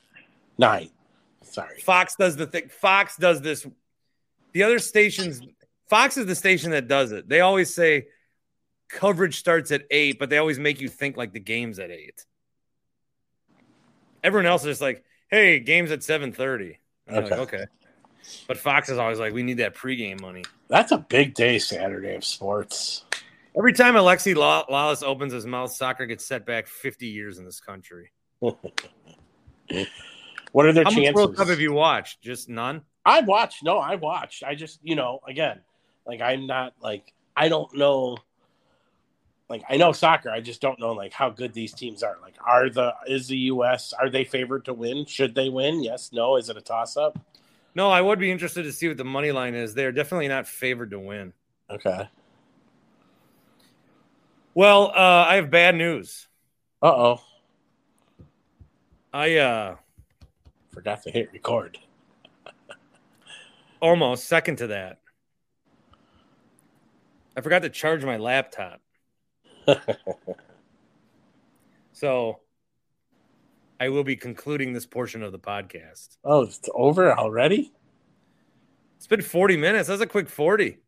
Sorry. Fox does the thing. Fox does this. The other stations, Fox is the station that does it. They always say coverage starts at 8, but they always make you think like the game's at 8. Everyone else is like, hey, game's at 7:30. Okay. Like, okay. But Fox is always like, we need that pregame money. That's a big day, Saturday of sports. Every time Alexi Lawless opens his mouth, soccer gets set back 50 years in this country. What are their chances? How much World Cup have you watched? Just none? I watched. I just, again, I'm not, I don't know. I know soccer. I just don't know, how good these teams are. Is the U.S., are they favored to win? Should they win? Yes, no? Is it a toss-up? No, I would be interested to see what the money line is. They're definitely not favored to win. Okay. Well, I have bad news. Uh-oh. I forgot to hit record. Almost second to that. I forgot to charge my laptop. So I will be concluding this portion of the podcast. Oh, it's over already? It's been 40 minutes. That's a quick 40.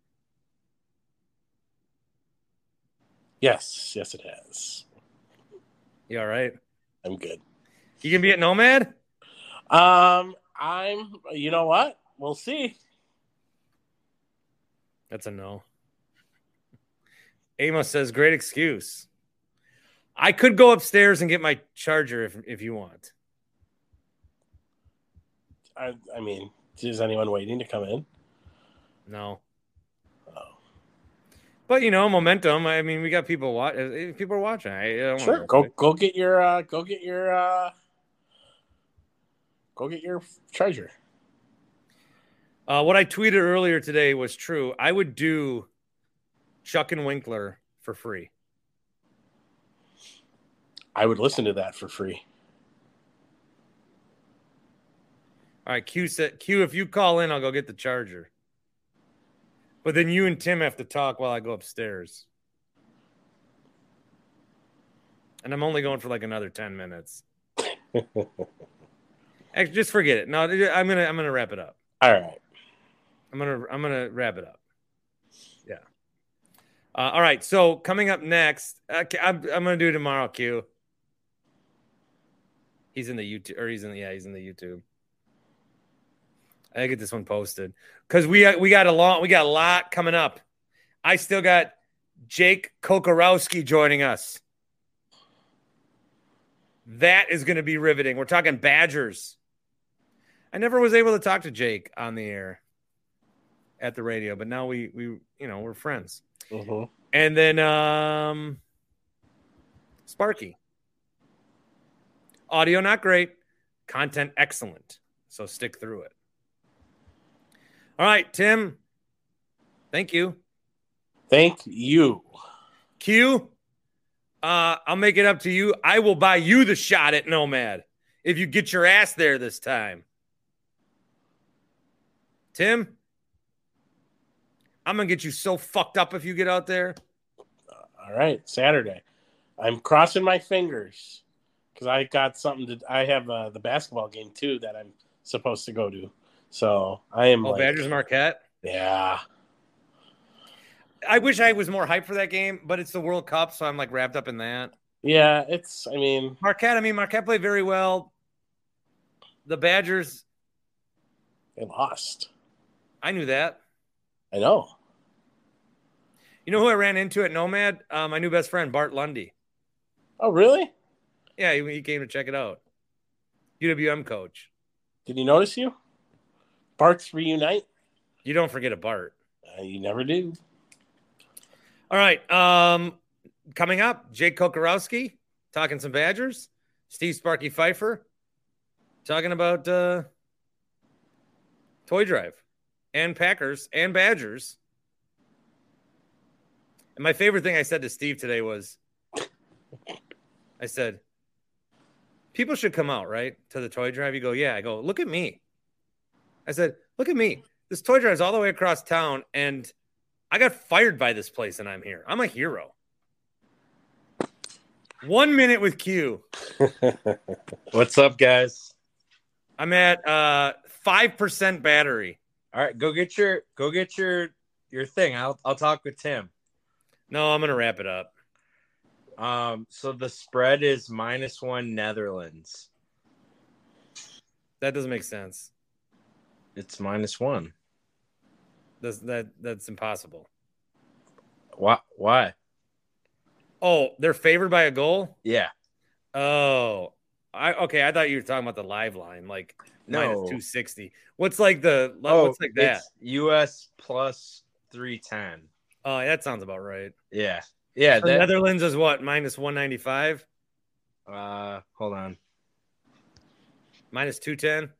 Yes, it has. You all right? I'm good. You gonna be at Nomad? You know what? We'll see. That's a no. Amos says, great excuse. I could go upstairs and get my charger if you want. I mean, is anyone waiting to come in? No. Oh. But momentum. I mean, we got people watching. People are watching. Sure. Go get your treasure. What I tweeted earlier today was true. I would do Chuck and Winkler for free. I would listen to that for free. All right, Q, if you call in, I'll go get the charger. But then you and Tim have to talk while I go upstairs. And I'm only going for another 10 minutes. Actually, just forget it. No, I'm gonna wrap it up. All right. I'm gonna wrap it up. Yeah. All right. So coming up next, I'm gonna do it tomorrow. Q. He's in the YouTube. I gotta get this one posted because we got a lot coming up. I still got Jake Kocorowski joining us. That is going to be riveting. We're talking Badgers. I never was able to talk to Jake on the air at the radio, but now we we're friends. Uh-huh. And then Sparky. Audio not great, content excellent. So stick through it. All right, Tim. Thank you. Thank you. Q, I'll make it up to you. I will buy you the shot at Nomad if you get your ass there this time. Tim, I'm going to get you so fucked up if you get out there. All right, Saturday. I'm crossing my fingers because I got I have the basketball game, too, that I'm supposed to go to. So I am Badgers Marquette? Yeah. I wish I was more hyped for that game, but it's the World Cup, so I'm wrapped up in that. Yeah, Marquette played very well. The Badgers. They lost. I knew that. I know. You know who I ran into at Nomad? My new best friend, Bart Lundy. Oh, really? Yeah, he came to check it out. UWM coach. Did he notice you? Bart's reunite? You don't forget a Bart. You never do. All right, coming up, Jake Kokorowski talking some Badgers, Steve Sparky Fifer talking about Toy Drive and Packers and Badgers. And my favorite thing I said to Steve today was, I said, people should come out, right, to the Toy Drive. You go, yeah. I go, look at me. I said, look at me. This Toy Drive is all the way across town, and I got fired by this place and I'm here. I'm a hero. 1 minute with Q. What's up, guys? I'm at 5% battery. All right, go get your thing. I'll talk with Tim. No, I'm gonna wrap it up. So the spread is -1 Netherlands. That doesn't make sense. It's -1. That's impossible. Why? Oh, they're favored by a goal? Yeah. Oh. Okay, I thought you were talking about the live line, like no. -260. What's like the what's like that? It's US +310. Oh, that sounds about right. Yeah. Yeah. The Netherlands is what? -195? Hold on. -210?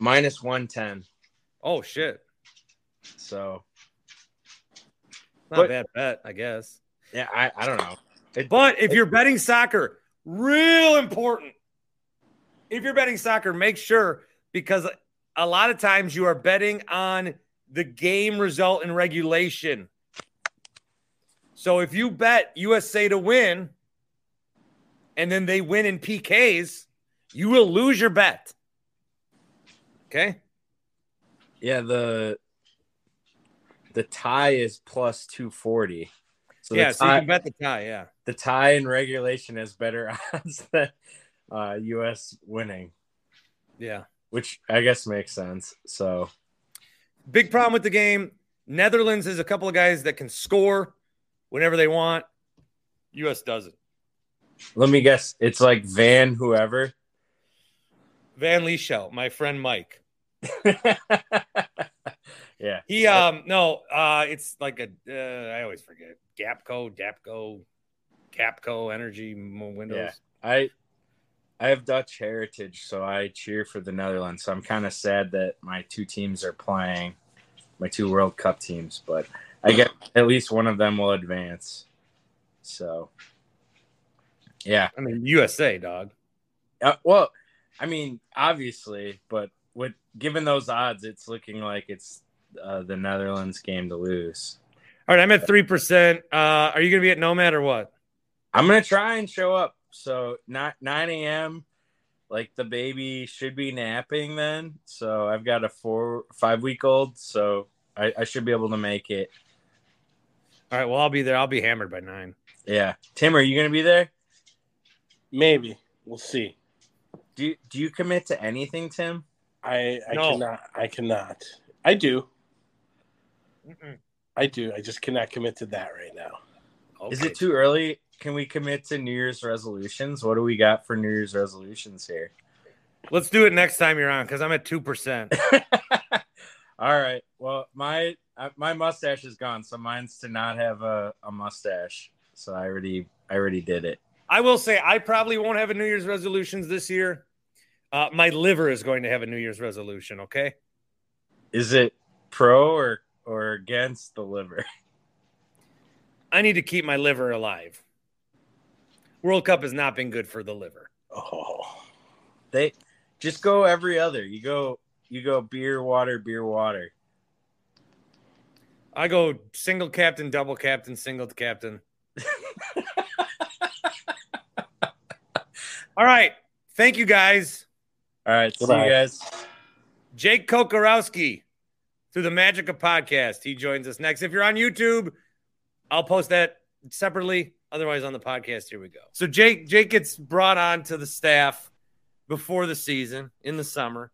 -110. Oh shit. So not a bad bet, I guess. Yeah, I don't know. But if you're betting soccer, real important. If you're betting soccer, make sure, because a lot of times you are betting on the game result in regulation. So if you bet USA to win and then they win in PKs, you will lose your bet. Okay? Yeah, the tie is +240. So yeah, so you can bet the tie, yeah. The tie in regulation has better odds than U.S. winning. Yeah. Which I guess makes sense. So, big problem with the game. Netherlands is a couple of guys that can score whenever they want. U.S. doesn't. Let me guess. It's like Van whoever. Van Lieshout, my friend Mike. Yeah. He it's like a I always forget. Capco Energy Windows. Yeah. I have Dutch heritage, so I cheer for the Netherlands. So I'm kind of sad that my two teams are playing, my two World Cup teams, but I guess at least one of them will advance. So yeah. I mean, USA, dog. Well, I mean, obviously, but given those odds, it's looking like it's the Netherlands game to lose. All right, I'm at 3%. Are you going to be at Nomad or what? I'm going to try and show up. So not 9 a.m., like the baby should be napping then. So I've got a 5-week-old, so I should be able to make it. All right, well, I'll be there. I'll be hammered by 9. Yeah. Tim, are you going to be there? Maybe. We'll see. Do you commit to anything, Tim? I cannot. I do. Mm-mm. I do. I just cannot commit to that right now. Okay. Is it too early? Can we commit to New Year's resolutions? What do we got for New Year's resolutions here? Let's do it next time you're on, because I'm at 2%. All right. Well, my mustache is gone, so mine's to not have a mustache. So I already did it. I will say I probably won't have a New Year's resolutions this year. My liver is going to have a New Year's resolution, okay? Is it pro or against the liver? I need to keep my liver alive. World Cup has not been good for the liver. Oh. They just go every other. You go beer, water, beer, water. I go single captain, double captain, single captain. All right. Thank you, guys. All right, see you guys. Jake Kokorowski, through the magic of podcast, he joins us next. If you're on YouTube, I'll post that separately. Otherwise, on the podcast, here we go. So Jake gets brought on to the staff before the season in the summer,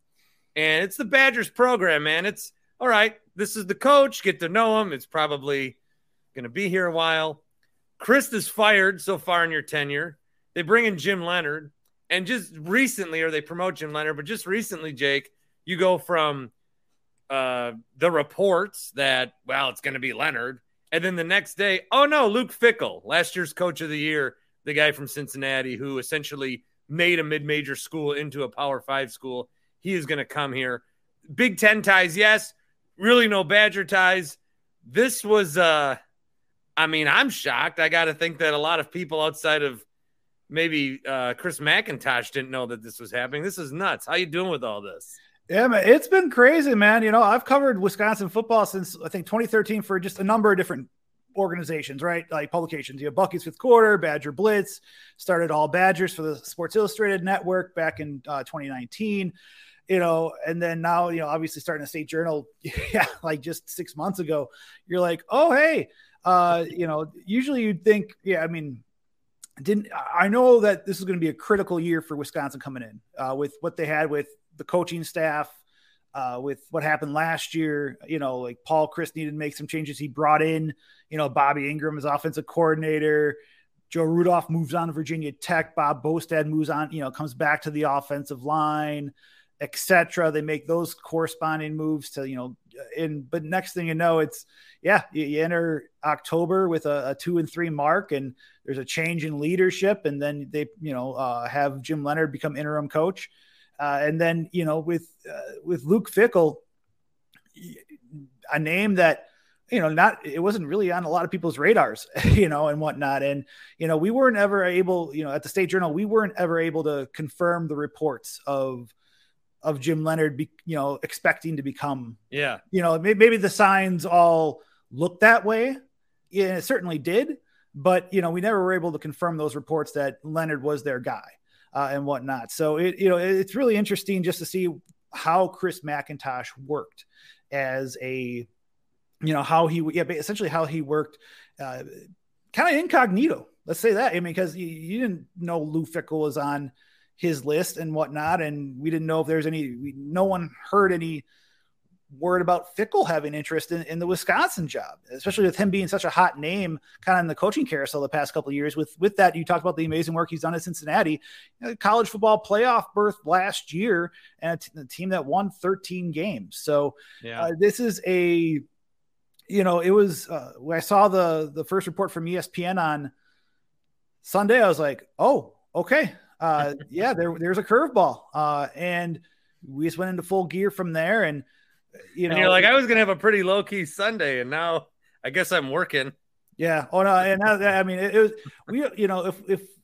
and it's the Badgers program, man. It's all right. This is the coach. Get to know him. It's probably going to be here a while. Chryst is fired so far in your tenure. They bring in Jim Leonard. And just recently, or they promote Jim Leonard, but just recently, Jake, you go from the reports that, well, it's going to be Leonard. And then the next day, oh, no, Luke Fickell, last year's coach of the year, the guy from Cincinnati who essentially made a mid-major school into a Power 5 school. He is going to come here. Big Ten ties, yes. Really no Badger ties. This was, I'm shocked. I got to think that a lot of people outside of maybe Chris McIntosh didn't know that this was happening. This is nuts. How you doing with all this? Yeah, man, it's been crazy, man. You know, I've covered Wisconsin football since, I think, 2013 for just a number of different organizations, right? Like publications. You have Bucky's Fifth Quarter, Badger Blitz, started All Badgers for the Sports Illustrated Network back in 2019, you know, and then now, you know, obviously starting a State Journal, like just 6 months ago, you're like, oh, hey, you know, usually you'd think, yeah, I mean, I know that this is going to be a critical year for Wisconsin coming in with what they had with the coaching staff, with what happened last year. You know, like Paul Chryst needed to make some changes. He brought in, you know, Bobby Ingram as offensive coordinator. Joe Rudolph moves on to Virginia Tech. Bob Bostad moves on, you know, comes back to the offensive line, etc. They make those corresponding moves to, you know, but next thing you know, it's, yeah, you enter October with a 2-3 mark, and there's a change in leadership. And then they, you know, have Jim Leonard become interim coach. And then, you know, with Luke Fickell, a name that, you know, it wasn't really on a lot of people's radars, you know, and whatnot. And, you know, we weren't ever able, you know, at the State Journal, we weren't ever able to confirm the reports of Jim Leonard, you know, expecting to become, yeah, you know, maybe the signs all looked that way. Yeah, it certainly did. But, you know, we never were able to confirm those reports that Leonard was their guy. And whatnot. So it's really interesting just to see how Chris McIntosh worked as a, you know, essentially how he worked kind of incognito. Let's say that. I mean, because you didn't know Lou Fickell was on his list and whatnot. And we didn't know if there's no one heard any word about Fickell having interest in the Wisconsin job, especially with him being such a hot name kind of in the coaching carousel the past couple of years. With that, you talked about the amazing work he's done at Cincinnati, you know, college football playoff berth last year, and a team that won 13 games. So yeah. This is a, you know, it was, when I saw the first report from ESPN on Sunday, I was like, oh, okay. Yeah, there's a curveball. And we just went into full gear from there. And, you know, and you're like, I was gonna have a pretty low key Sunday, and now I guess I'm working. Yeah. Oh no. And I mean, it was, we, you know,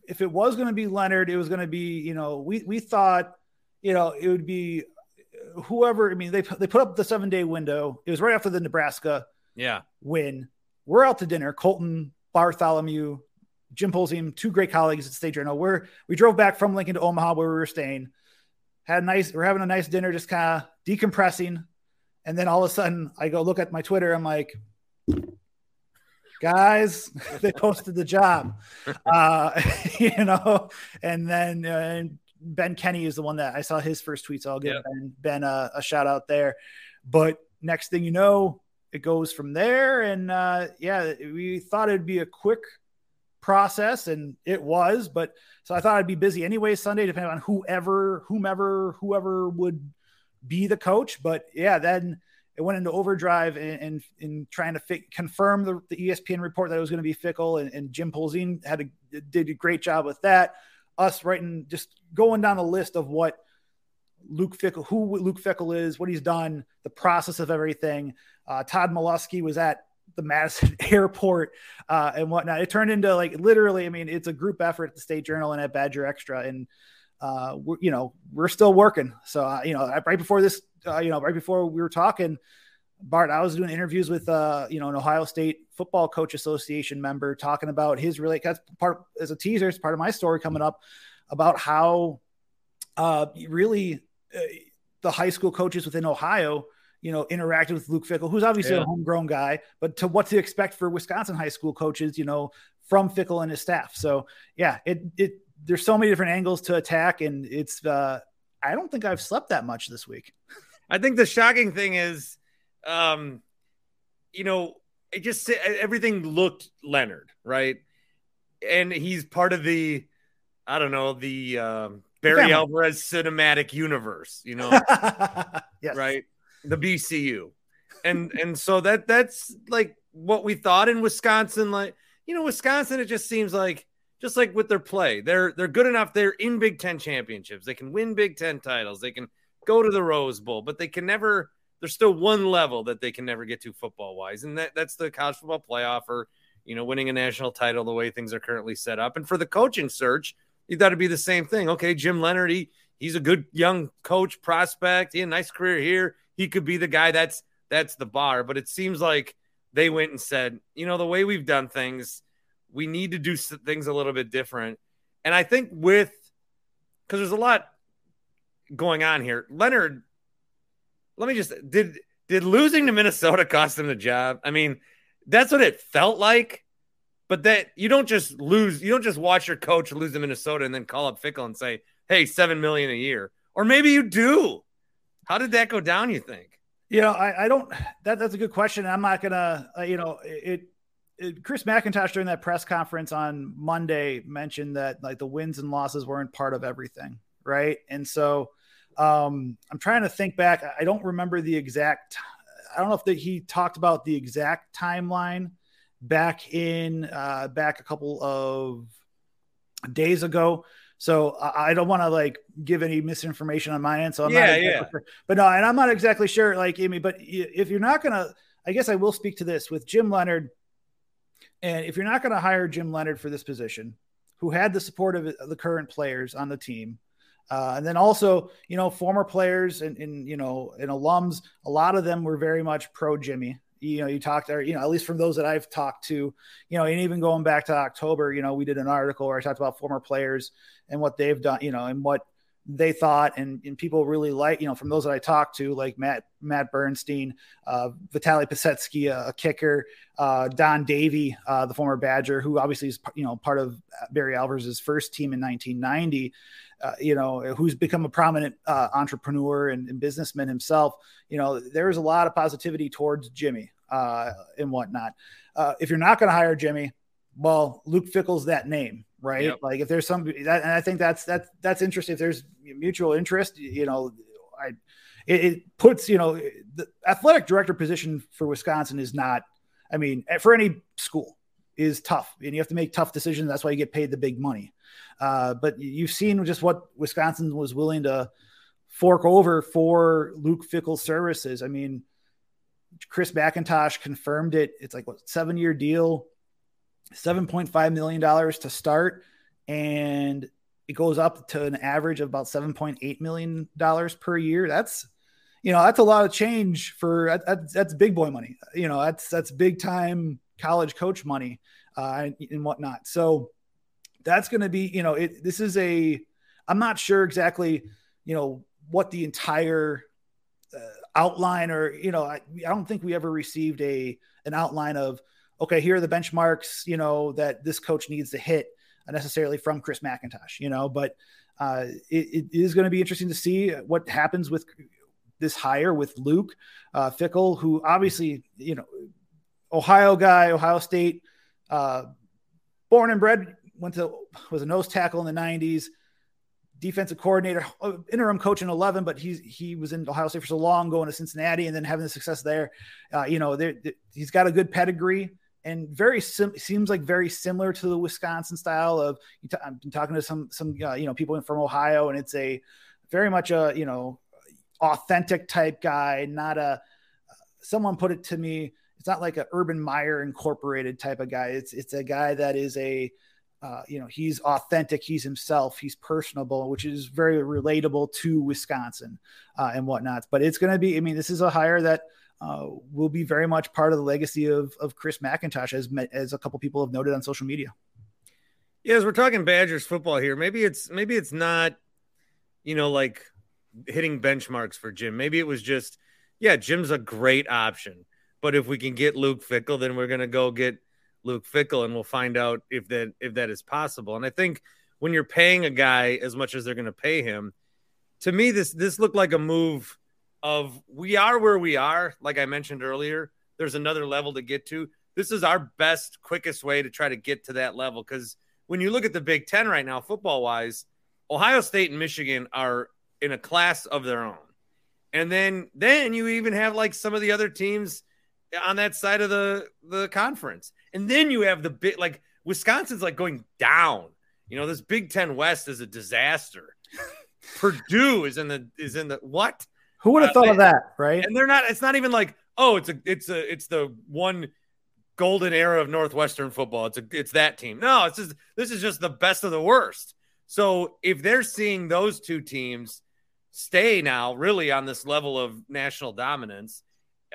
if it was going to be Leonard, it was going to be, you know, we thought, you know, it would be whoever. I mean, they put up the 7-day window. It was right after the Nebraska win. We're out to dinner. Colton Bartholomew, Jim Polzim, two great colleagues at State Journal. We drove back from Lincoln to Omaha where we were staying. We're having a nice dinner, just kind of decompressing. And then all of a sudden I go look at my Twitter. I'm like, guys, they posted the job, you know? And then Ben Kenny is the one that I saw his first tweets. So I'll give Ben a shout out there. But next thing you know, it goes from there. And we thought it'd be a quick process, and it was, but so I thought I'd be busy anyway Sunday, depending on whomever would be the coach. But yeah, then it went into overdrive in trying to confirm the ESPN report that it was going to be Fickell, and Jim Polzin did a great job with that. Us writing, just going down a list of what Luke Fickell is, what he's done, the process of everything. Todd Malusky was at the Madison airport and whatnot. It turned into, like, literally, I mean, it's a group effort at the State Journal and at Badger Extra. And we're still working. So, right before this, right before we were talking, Bart, I was doing interviews with, an Ohio State Football Coach Association member talking about his relate. That's part, as a teaser, it's part of my story coming up about how the high school coaches within Ohio, you know, interacted with Luke Fickell, who's obviously a homegrown guy, but to what to expect for Wisconsin high school coaches, you know, from Fickell and his staff. So yeah, there's so many different angles to attack, and it's, I don't think I've slept that much this week. I think the shocking thing is, everything looked Leonard, right? And he's part of the Barry Family. Alvarez cinematic universe, you know, yes. Right? The BCU. And so that's like what we thought in Wisconsin. Like, you know, Wisconsin, it just seems like, just like with their play, they're good enough. They're in Big Ten championships. They can win Big Ten titles. They can go to the Rose Bowl, but they can never. There's still one level that they can never get to football wise, and that's the college football playoff, or, you know, winning a national title. The way things are currently set up, and for the coaching search, you thought it'd be the same thing. Okay, Jim Leonard, he He's a good young coach prospect. He had a nice career here. He could be the guy. That's the bar. But it seems like they went and said, you know, the way we've done things, we need to do things a little bit different. And I think because there's a lot going on here. Leonard, let me just – did losing to Minnesota cost him the job? I mean, that's what it felt like. But that you don't just lose – you don't just watch your coach lose to Minnesota and then call up Fickell and say, hey, $7 million a year. Or maybe you do. How did that go down, you think? You know, I don't – that's a good question. I'm not going to – you know, Chris McIntosh during that press conference on Monday mentioned that, like, the wins and losses weren't part of everything, right? And so I'm trying to think back. I don't remember the exact – I don't know if he talked about the exact timeline back a couple of days ago. So I don't want to, like, give any misinformation on my end. So I'm not sure. But no, and I'm not exactly sure, like, Amy, but if you're not going to – I guess I will speak to this with Jim Leonard – and if you're not going to hire Jim Leonard for this position, who had the support of the current players on the team, and then also, you know, former players and alums, a lot of them were very much pro Jimmy. You know, you talked, or, you know, at least from those that I've talked to, you know, and even going back to October, you know, we did an article where I talked about former players and what they've done, you know, and what they thought, and people really like, you know, from those that I talked to, like Matt Bernstein, Vitaly Pisetsky, a kicker, Don Davey, the former Badger, who obviously is, you know, part of Barry Alvers's first team in 1990, you know, who's become a prominent entrepreneur and businessman himself. You know, there was a lot of positivity towards Jimmy and whatnot. If you're not going to hire Jimmy, well, Luke Fickell's that name. Right. Yep. Like if there's some, that, and I think that's interesting. If there's mutual interest, you know, it puts, you know, the athletic director position for Wisconsin is not, I mean, for any school is tough, and you have to make tough decisions. That's why you get paid the big money. But you've seen just what Wisconsin was willing to fork over for Luke Fickell's services. I mean, Chris McIntosh confirmed it. It's like what, 7-year deal. $7.5 million to start, and it goes up to an average of about $7.8 million per year. That's, you know, that's a lot of change for that's big boy money. You know, that's big time college coach money and whatnot. So that's going to be, you know, this is I'm not sure exactly, you know, what the entire outline, or, you know, I don't think we ever received an outline of, okay, here are the benchmarks, you know, that this coach needs to hit necessarily from Chris McIntosh, you know, but it is going to be interesting to see what happens with this hire with Luke Fickell, who obviously, you know, Ohio guy, Ohio State, born and bred, was a nose tackle in the 90s, defensive coordinator, interim coach in 11, but he was in Ohio State for so long, going to Cincinnati and then having the success there. You know, he's got a good pedigree. And seems like very similar to the Wisconsin style of. I've been talking to some you know, people from Ohio, and it's a very much a, you know, authentic type guy, not a. Someone put it to me, it's not like an Urban Meyer Incorporated type of guy. It's a guy that is a, you know, he's authentic, he's himself, he's personable, which is very relatable to Wisconsin and whatnot. But it's going to be. I mean, this is a hire that. Will be very much part of the legacy of Chris McIntosh, as a couple people have noted on social media. Yeah, as we're talking Badgers football here, maybe it's not, you know, like hitting benchmarks for Jim. Maybe it was just, yeah, Jim's a great option, but if we can get Luke Fickell, then we're gonna go get Luke Fickell, and we'll find out if that is possible. And I think when you're paying a guy as much as they're gonna pay him, to me this looked like a move. Of we are where we are, like I mentioned earlier, there's another level to get to. This is our best, quickest way to try to get to that level. Because when you look at the Big Ten right now, football-wise, Ohio State and Michigan are in a class of their own. And then you even have, like, some of the other teams on that side of the conference. And then you have the big, like, Wisconsin's, like, going down. You know, this Big Ten West is a disaster. Purdue is in the what? Who would have thought of that, right? And they're not. It's not even like, oh, it's the one golden era of Northwestern football. It's that team. No, this is just the best of the worst. So if they're seeing those two teams stay now really on this level of national dominance,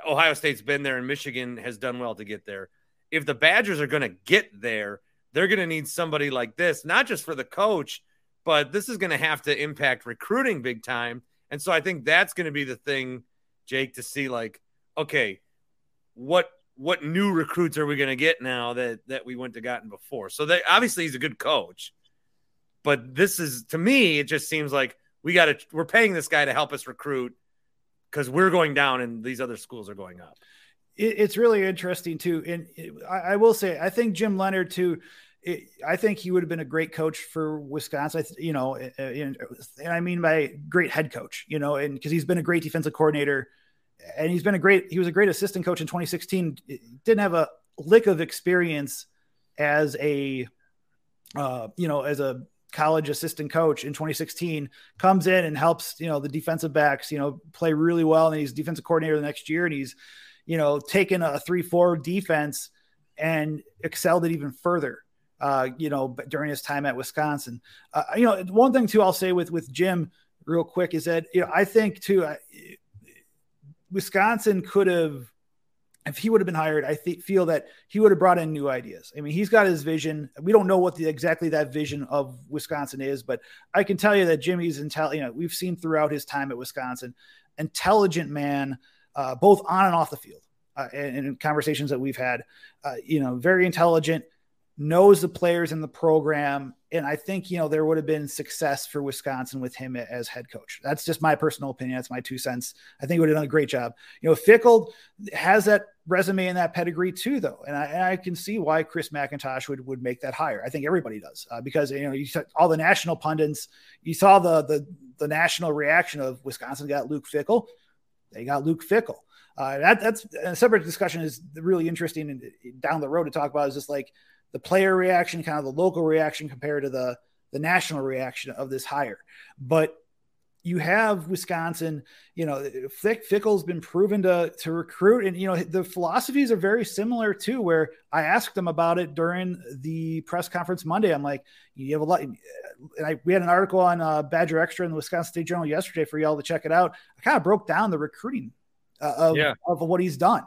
Ohio State's been there and Michigan has done well to get there. If the Badgers are going to get there, they're going to need somebody like this, not just for the coach, but this is going to have to impact recruiting big time. And so I think that's going to be the thing, Jake, to see like, okay, what new recruits are we going to get now that we wouldn't have gotten before? So obviously he's a good coach, but this is, to me, it just seems like we're paying this guy to help us recruit because we're going down and these other schools are going up. It's really interesting too. And I will say, I think Jim Leonard too, I think he would have been a great coach for Wisconsin, and I mean by great head coach, and cause he's been a great defensive coordinator and he was a great assistant coach in 2016. Didn't have a lick of experience as a college assistant coach in 2016, comes in and helps, the defensive backs, play really well. And he's defensive coordinator the next year. And he's, taken a 3-4 defense and excelled it even further, but during his time at Wisconsin. One thing too, I'll say with Jim real quick is that, I think too, Wisconsin could have, if he would have been hired, I feel that he would have brought in new ideas. I mean, he's got his vision. We don't know what exactly that vision of Wisconsin is, but I can tell you that Jimmy's intelligent, we've seen throughout his time at Wisconsin, intelligent man, both on and off the field, and in conversations that we've had, very intelligent, knows the players in the program. And I think, there would have been success for Wisconsin with him as head coach. That's just my personal opinion. That's my 2 cents. I think he would have done a great job. Fickell has that resume and that pedigree too, though. And I can see why Chris McIntosh would make that hire. I think everybody does, because, you saw all the national pundits, you saw the national reaction of Wisconsin got Luke Fickell. They got Luke Fickell. That's a separate discussion, is really interesting and down the road to talk about, is just like the player reaction, kind of the local reaction compared to the national reaction of this hire. But you have Wisconsin, Fickell's been proven to recruit. And, the philosophies are very similar too, where I asked them about it during the press conference Monday. I'm like, you have a lot. And we had an article on Badger Extra in the Wisconsin State Journal yesterday for y'all to check it out. I kind of broke down the recruiting of what he's done.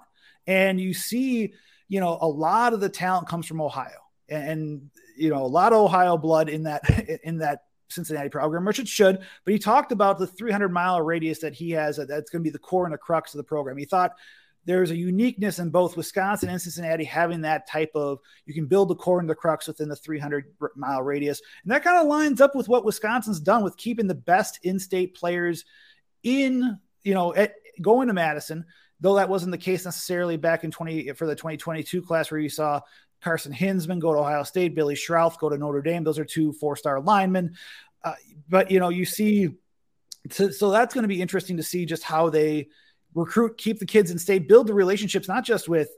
And you see, a lot of the talent comes from Ohio and a lot of Ohio blood in that Cincinnati program, which it should, but he talked about the 300-mile radius that he has. That's going to be the core and the crux of the program. He thought there's a uniqueness in both Wisconsin and Cincinnati having that type of, you can build the core and the crux within the 300-mile radius. And that kind of lines up with what Wisconsin's done with keeping the best in-state players in, going to Madison, though that wasn't the case necessarily back in for the 2022 class, where you saw Carson Hinsman go to Ohio State, Billy Shrouth go to Notre Dame. Those are two 4-star linemen. But, you see, so that's going to be interesting to see just how they recruit, keep the kids in state, build the relationships, not just with,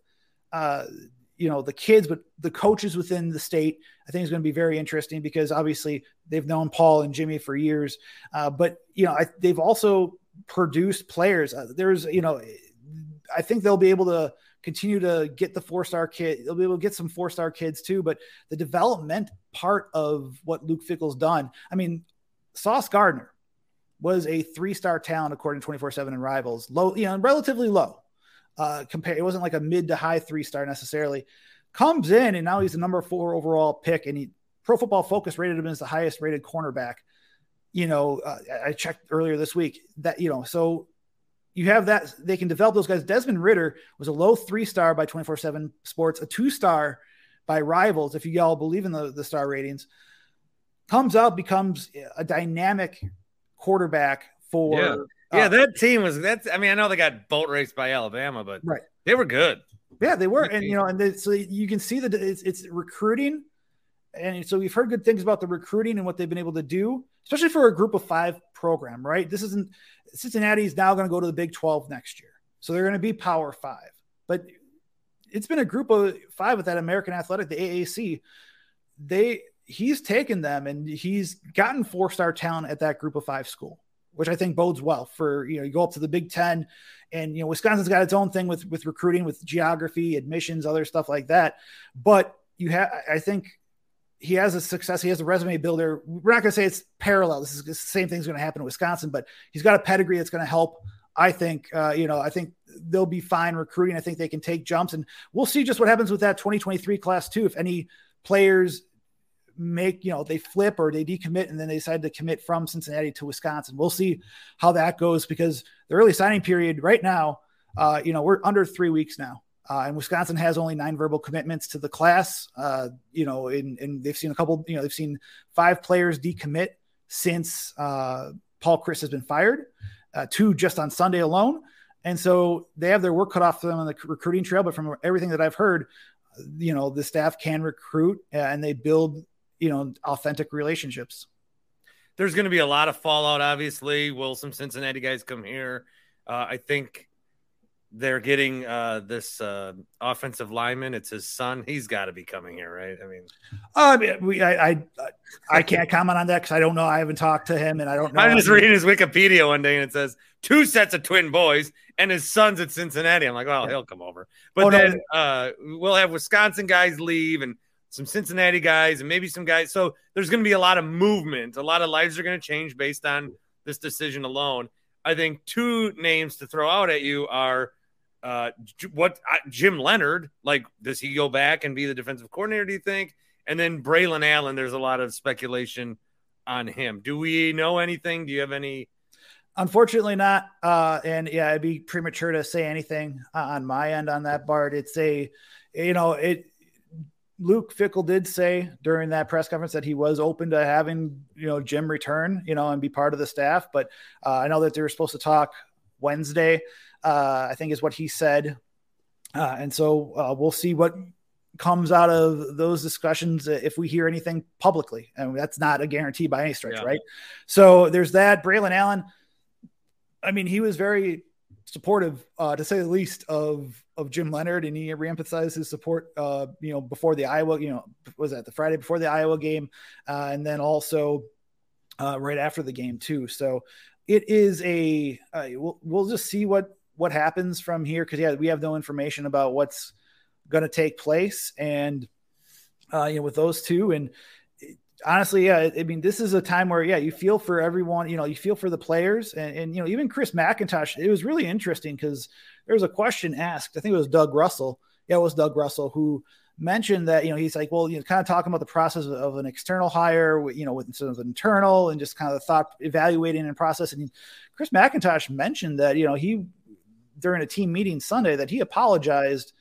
the kids, but the coaches within the state. I think is going to be very interesting because obviously they've known Paul and Jimmy for years. They've also produced players. I think they'll be able to continue to get the 4-star kid. They'll be able to get some 4-star kids too, but the development part of what Luke Fickell's done. I mean, Sauce Gardner was a 3-star talent according to 24/7 and Rivals, low, relatively low. It wasn't like a mid to high 3-star necessarily. Comes in and now he's the number 4 overall pick, and Pro Football Focus rated him as the highest rated cornerback. I checked earlier this week that, so you have that they can develop those guys. Desmond Ritter was a low 3-star by 24/7 Sports, a 2-star by Rivals. If you all believe in the star ratings, comes up, becomes a dynamic quarterback for. Yeah, that team I know they got boat raced by Alabama, but right. They were good. Yeah, they were. And, so you can see that it's recruiting. And so we've heard good things about the recruiting and what they've been able to do, especially for a group of 5 program, right? Cincinnati is now going to go to the Big 12 next year. So they're going to be Power 5, but it's been a group of 5 with that American Athletic, the AAC. He's taken them and he's gotten 4-star talent at that group of 5 school, which I think bodes well for, you go up to the Big 10 and, Wisconsin's got its own thing with recruiting, with geography, admissions, other stuff like that. But I think He has a success. He has a resume builder. We're not going to say it's parallel. This is the same thing's going to happen in Wisconsin, but he's got a pedigree that's going to help. I think, I think they'll be fine recruiting. I think they can take jumps, and we'll see just what happens with that 2023 class too. If any players make, they flip or they decommit and then they decide to commit from Cincinnati to Wisconsin, we'll see how that goes, because the early signing period right now, we're under 3 weeks now. And Wisconsin has only 9 verbal commitments to the class. And they've seen a couple, they've seen 5 players decommit since Paul Chryst has been fired, 2 just on Sunday alone. And so they have their work cut off for them on the recruiting trail. But from everything that I've heard, the staff can recruit and they build, authentic relationships. There's going to be a lot of fallout. Obviously, will some Cincinnati guys come here? I think they're getting this offensive lineman. It's his son. He's got to be coming here, right? I can't comment on that because I don't know. I haven't talked to him, and I don't know. I was just reading his Wikipedia one day, and it says 2 sets of twin boys, and his son's at Cincinnati. I'm like, well, he'll come over. But we'll have Wisconsin guys leave and some Cincinnati guys and maybe some guys. So there's going to be a lot of movement. A lot of lives are going to change based on this decision alone. I think 2 names to throw out at you are – Jim Leonard, does he go back and be the defensive coordinator, do you think? And then Braelon Allen, there's a lot of speculation on him. Do we know anything? Do you have any? Unfortunately not. It'd be premature to say anything on my end on that, Bart. Luke Fickell did say during that press conference that he was open to having, Jim return, and be part of the staff. But I know that they were supposed to talk Wednesday, I think is what he said. And so we'll see what comes out of those discussions if we hear anything publicly. And that's not a guarantee by any stretch, right? So there's that. Braelon Allen, he was very supportive, to say the least, of Jim Leonard, and he reemphasized his support, before the Iowa, was that the Friday before the Iowa game? And then also right after the game too. So it is we'll just see what happens from here. Cause we have no information about what's going to take place. And, with those two, and honestly, this is a time where, you feel for everyone, you feel for the players and even Chris McIntosh. It was really interesting because there was a question asked. I think it was Doug Russell. Yeah, it was Doug Russell who mentioned that, he's like, well, kind of talking about the process of an external hire, with sort of an internal and just kind of the thought evaluating and processing. And Chris McIntosh mentioned that, he, during a team meeting Sunday, that he apologized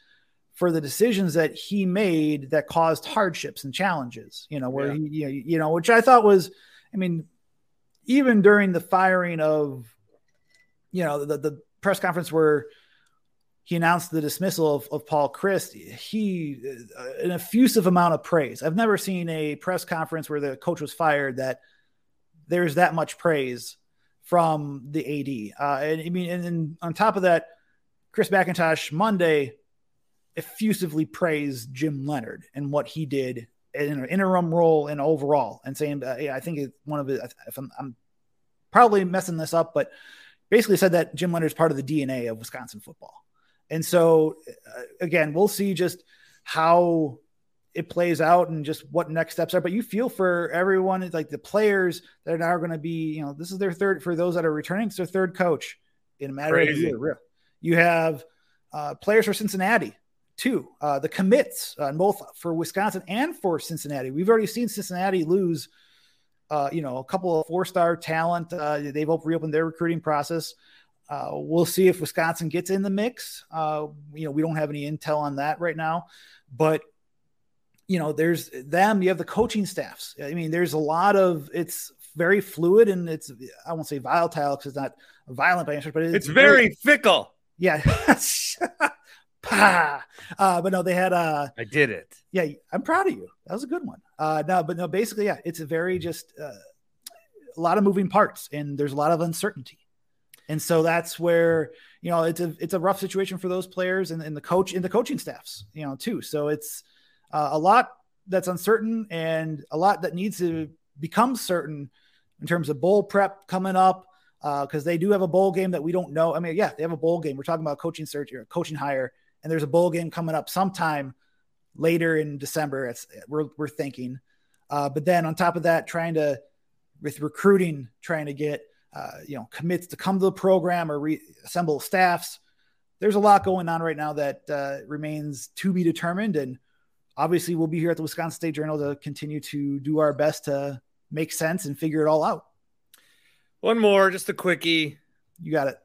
for the decisions that he made that caused hardships and challenges, where he, which I thought was, even during the firing of, the press conference where he announced the dismissal of Paul Chryst, an effusive amount of praise. I've never seen a press conference where the coach was fired that there's that much praise from the AD. And on top of that, Chris McIntosh Monday effusively praised Jim Leonard and what he did in an interim role and overall, and saying, I think it's one of the, if I'm probably messing this up, but basically said that Jim Leonard is part of the DNA of Wisconsin football. And so again, we'll see just how it plays out and just what next steps are, but you feel for everyone. It's like the players that are now going to be, this is their third, for those that are returning, it's their third coach in a matter of a year. Real. You have players for Cincinnati too, the commits both for Wisconsin and for Cincinnati. We've already seen Cincinnati lose, a couple of 4-star talent. They've reopened their recruiting process. We'll see if Wisconsin gets in the mix. We don't have any intel on that right now, but there's them, you have the coaching staffs. There's a lot of, it's very fluid and it's, I won't say volatile because it's not violent by any stretch, but it's very fickle. Yeah. But no, they had I did it. Yeah. I'm proud of you. That was a good one. Basically, yeah, it's a very just a lot of moving parts and there's a lot of uncertainty. And so that's where, it's a rough situation for those players and the coach and the coaching staffs, too. So it's a lot that's uncertain and a lot that needs to become certain in terms of bowl prep coming up. Cause they do have a bowl game that we don't know. They have a bowl game. We're talking about coaching search or coaching hire. And there's a bowl game coming up sometime later in December. We're thinking, But then on top of that, trying to get, commits to come to the program or reassemble staffs. There's a lot going on right now that remains to be determined. And obviously we'll be here at the Wisconsin State Journal to continue to do our best to make sense and figure it all out. One more, just a quickie. You got it.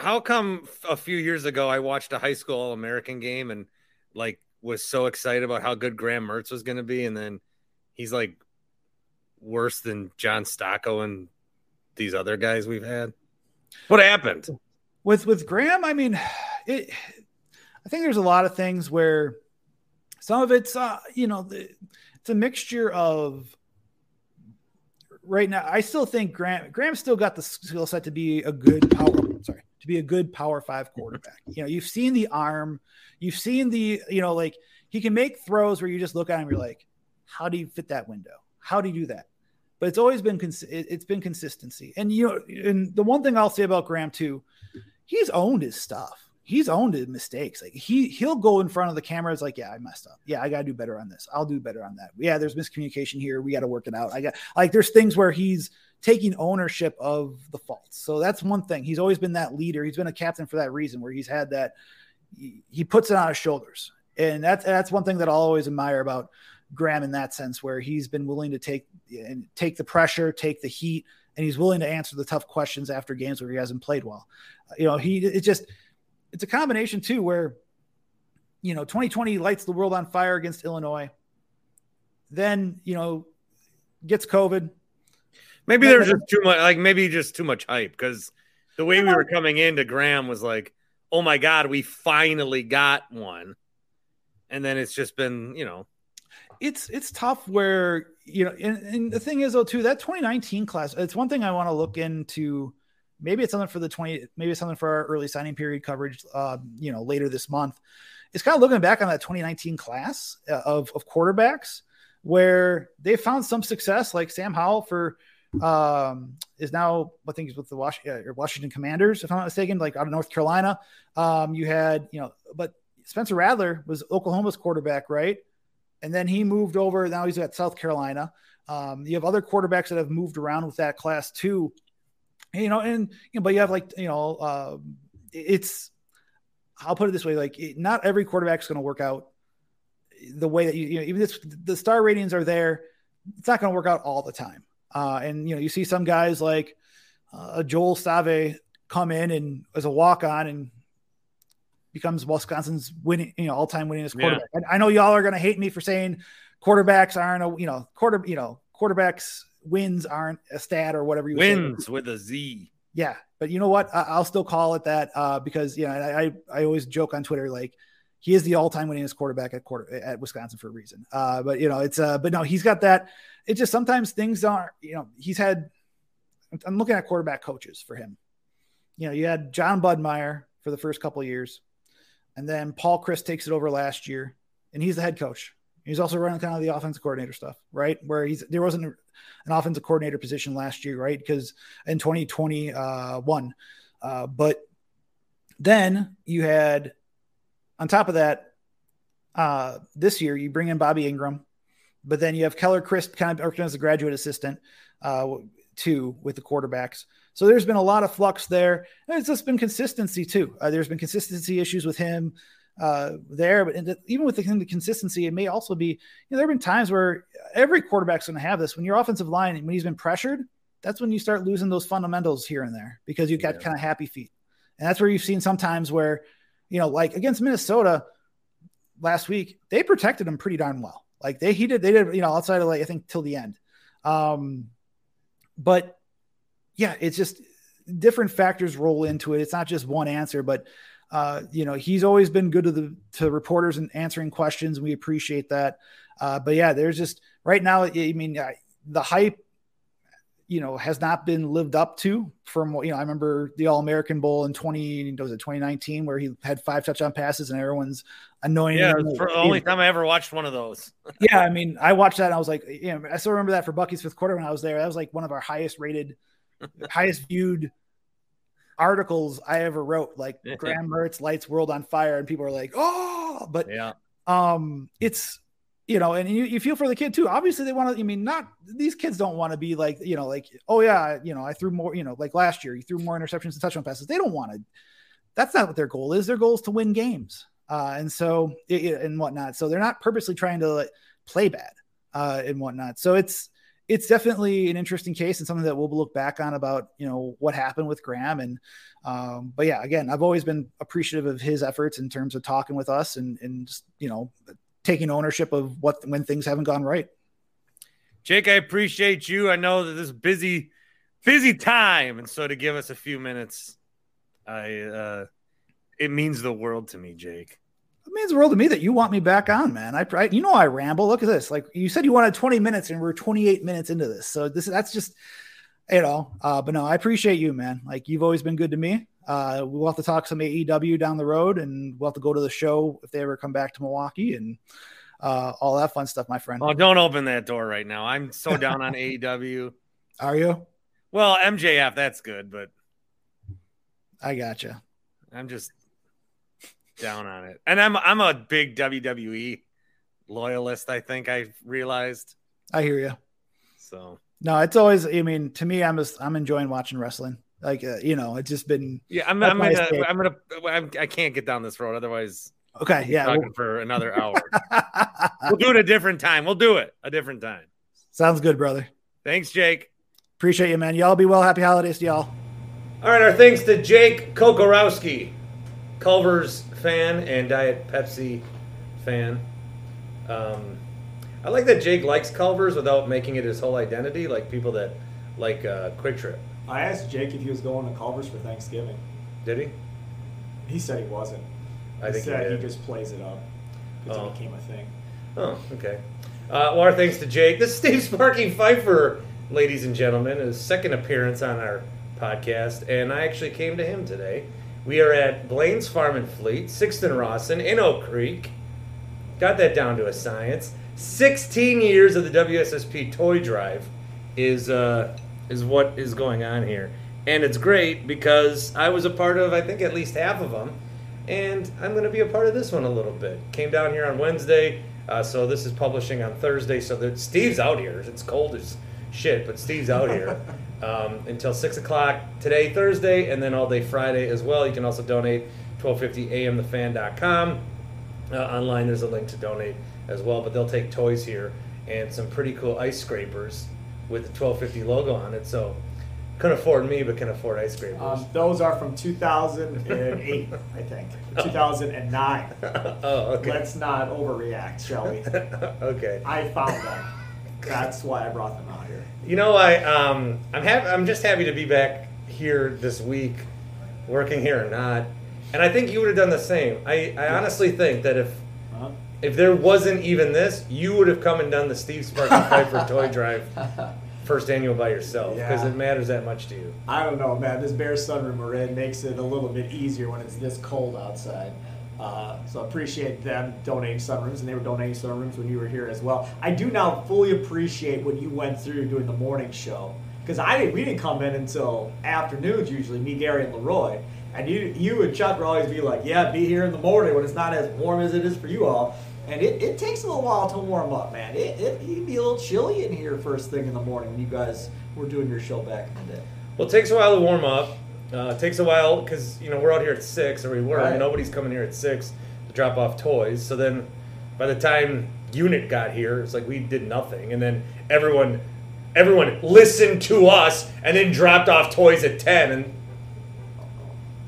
How come a few years ago I watched a high school All-American game and was so excited about how good Graham Mertz was going to be, and then he's worse than John Stocco and these other guys we've had? What happened with Graham? I mean, I think there's a lot of things where some of it's it's a mixture of. Right now, I still think Graham still got the skill set to be a good power five quarterback. You've seen the arm, you've seen the, he can make throws where you just look at him and you're like, how do you fit that window? How do you do that? But it's always been, it's been consistency. And, and the one thing I'll say about Graham too, he's owned his stuff. He's owned his mistakes. He'll go in front of the cameras. Yeah, I messed up. Yeah, I got to do better on this. I'll do better on that. Yeah, there's miscommunication here. We got to work it out. There's things where he's taking ownership of the faults. So that's one thing. He's always been that leader. He's been a captain for that reason, where he's had that. He puts it on his shoulders, and that's one thing that I'll always admire about Graham in that sense, where he's been willing to take the pressure, take the heat, and he's willing to answer the tough questions after games where he hasn't played well. It's a combination too, where, 2020 lights the world on fire against Illinois. Then, gets COVID. Maybe there's just too much, too much hype. 'Cause the way we were coming into Graham was like, oh my God, we finally got one. And then it's just been, it's tough where, and the thing is though, too, that 2019 class, it's one thing I want to look into. Maybe it's something for maybe it's something for our early signing period coverage, later this month. It's kind of looking back on that 2019 class of quarterbacks where they found some success, like Sam Howell is now, I think he's with the Washington Commanders, if I'm not mistaken, out of North Carolina. You had, but Spencer Radler was Oklahoma's quarterback, right? And then he moved over. Now he's at South Carolina. You have other quarterbacks that have moved around with that class too. But you have I'll put it this way, not every quarterback is going to work out the way that even if the star ratings are there, it's not going to work out all the time. You see some guys like Joel Stave come in and as a walk-on and becomes Wisconsin's all-time winningest quarterback. Yeah. I know y'all are going to hate me for saying quarterbacks aren't quarterbacks. Wins aren't a stat or whatever you wins say. With a Z. Yeah. But you know what? I'll still call it that because, I always joke on Twitter, he is the all-time winningest quarterback at Wisconsin for a reason. He's got that. It's just sometimes things aren't, I'm looking at quarterback coaches for him. You had John Budmeier for the first couple of years, and then Paul Chryst takes it over last year, and he's the head coach. He's also running kind of the offensive coordinator stuff, right? Where there wasn't an offensive coordinator position last year, right? Because in 2021, but then you had on top of that this year you bring in Bobby Ingram, but then you have Keller Chryst kind of working as a graduate assistant too with the quarterbacks. So there's been a lot of flux there, and it's just been consistency too. There's been consistency issues with him. But even with the consistency, it may also be, there have been times where every quarterback's going to have this. When your offensive line, when he's been pressured, that's when you start losing those fundamentals here and there because you've got kind of happy feet. And that's where you've seen sometimes where, against Minnesota last week, they protected him pretty darn well. They did, outside of I think till the end. But yeah, it's just different factors roll into it. It's not just one answer, but he's always been good to reporters and answering questions. And we appreciate that. But yeah, there's just right now, the hype, has not been lived up to from, I remember the All-American Bowl in 2019 where he had 5 touchdown passes and everyone's annoying. Yeah, it was the only time I ever watched one of those. Yeah. I watched that and I was like, I still remember that for Bucky's fifth quarter when I was there. That was one of our highest rated, highest viewed articles I ever wrote, Graham Mertz lights world on fire, and people are like, oh, but it's you know, and you feel for the kid too. Obviously they want to, I mean, not, these kids don't want to be like, you know, like, oh yeah, you know, I threw more, you know, like last year, he threw more interceptions and touchdown passes. They don't want to, that's not what their goal is. Their goal is to win games. And so, and whatnot. So they're not purposely trying to like play bad and whatnot. So it's definitely an interesting case and something that we'll look back on about, you know, what happened with Graham. And, but yeah, again, I've always been appreciative of his efforts in terms of talking with us and just, you know, taking ownership of what, when things haven't gone right. Jake, I appreciate you. I know that this is busy time. And so to give us a few minutes, it means the world to me, Jake. It means the world to me that you want me back on, man. You know, I ramble. Look at this. Like you said, you wanted 20 minutes and we're 28 minutes into this. So that's just, you know, but no, I appreciate you, man. Like you've always been good to me. We'll have to talk some AEW down the road and we'll have to go to the show if they ever come back to Milwaukee and all that fun stuff, my friend. Oh, don't open that door right now. I'm so down on AEW. Are you? Well, MJF, that's good, but I gotcha. I'm just down on it. And I'm a big WWE loyalist, I think I realized. I hear you. So no, it's always, I mean, to me, I'm enjoying watching wrestling. Like, you know, it's just been, yeah, I'm gonna, I can't get down this road. Otherwise. Okay. Yeah. Talking for another hour. We'll do it a different time. Sounds good, brother. Thanks, Jake. Appreciate you, man. Y'all be well. Happy holidays to y'all. All right. Our thanks to Jake Kokorowski, Culver's fan and Diet Pepsi fan. I like that Jake likes Culver's without making it his whole identity. Like people that like Quick Trip. I asked Jake if he was going to Culver's for Thanksgiving. Did he? He said he wasn't. He just plays it up. It became a thing. Oh, okay. Well, our thanks to Jake. This is Steve Sparky Fifer, ladies and gentlemen, his second appearance on our podcast, and I actually came to him today. We are at Blaine's Farm and Fleet, 6th and Rawson, in Oak Creek. Got that down to a science. 16 years of the WSSP toy drive is what is going on here. And it's great because I was a part of, I think, at least half of them. And I'm going to be a part of this one a little bit. Came down here on Wednesday, so this is publishing on Thursday. So that Steve's out here. It's cold as shit, but Steve's out here until 6 o'clock today, Thursday, and then all day Friday as well. You can also donate, 1250amthefan.com. Online there's a link to donate as well, but they'll take toys here and some pretty cool ice scrapers with the 1250 logo on it, so couldn't afford me, but can afford ice cream. Those are from 2008, I think. 2009. Oh, okay. Let's not overreact, shall we? Okay. I found them. That's why I brought them out here. You know, I'm just happy to be back here this week, working here or not. And I think you would have done the same. I honestly think that if there wasn't even this, you would have come and done the Steve Sparky Piper Toy Drive first annual by yourself, because it matters that much to you. I don't know, man. This Bears sunroom we're in makes it a little bit easier when it's this cold outside. So I appreciate them donating sunrooms, and they were donating sunrooms when you were here as well. I do now fully appreciate what you went through doing the morning show, because we didn't come in until afternoons usually, me, Gary, and Leroy. And you and Chuck would always be like, yeah, be here in the morning when it's not as warm as it is for you all. And it takes a little while to warm up, man. It'd be a little chilly in here first thing in the morning when you guys were doing your show back in the day. Well, it takes a while to warm up. It takes a while because, you know, we're out here at 6, or we were. Right. Nobody's coming here at 6 to drop off toys. So then by the time unit got here, it's like we did nothing. And then everyone listened to us and then dropped off toys at 10.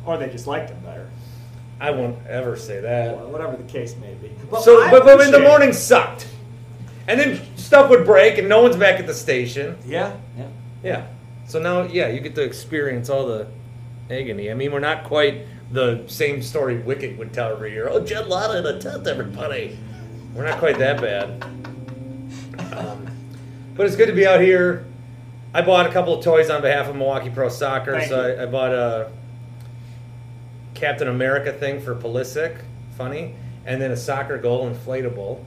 Or they just liked them better. I won't ever say that. Or whatever the case may be. But in the morning sucked. And then stuff would break and no one's back at the station. Yeah. So now, you get to experience all the agony. I mean, we're not quite the same story Wicked would tell every year. Oh, Jed Latta in a tent, everybody. We're not quite that bad. But it's good to be out here. I bought a couple of toys on behalf of Milwaukee Pro Soccer. I bought a Captain America thing for Pulisic, funny, and then a soccer goal inflatable.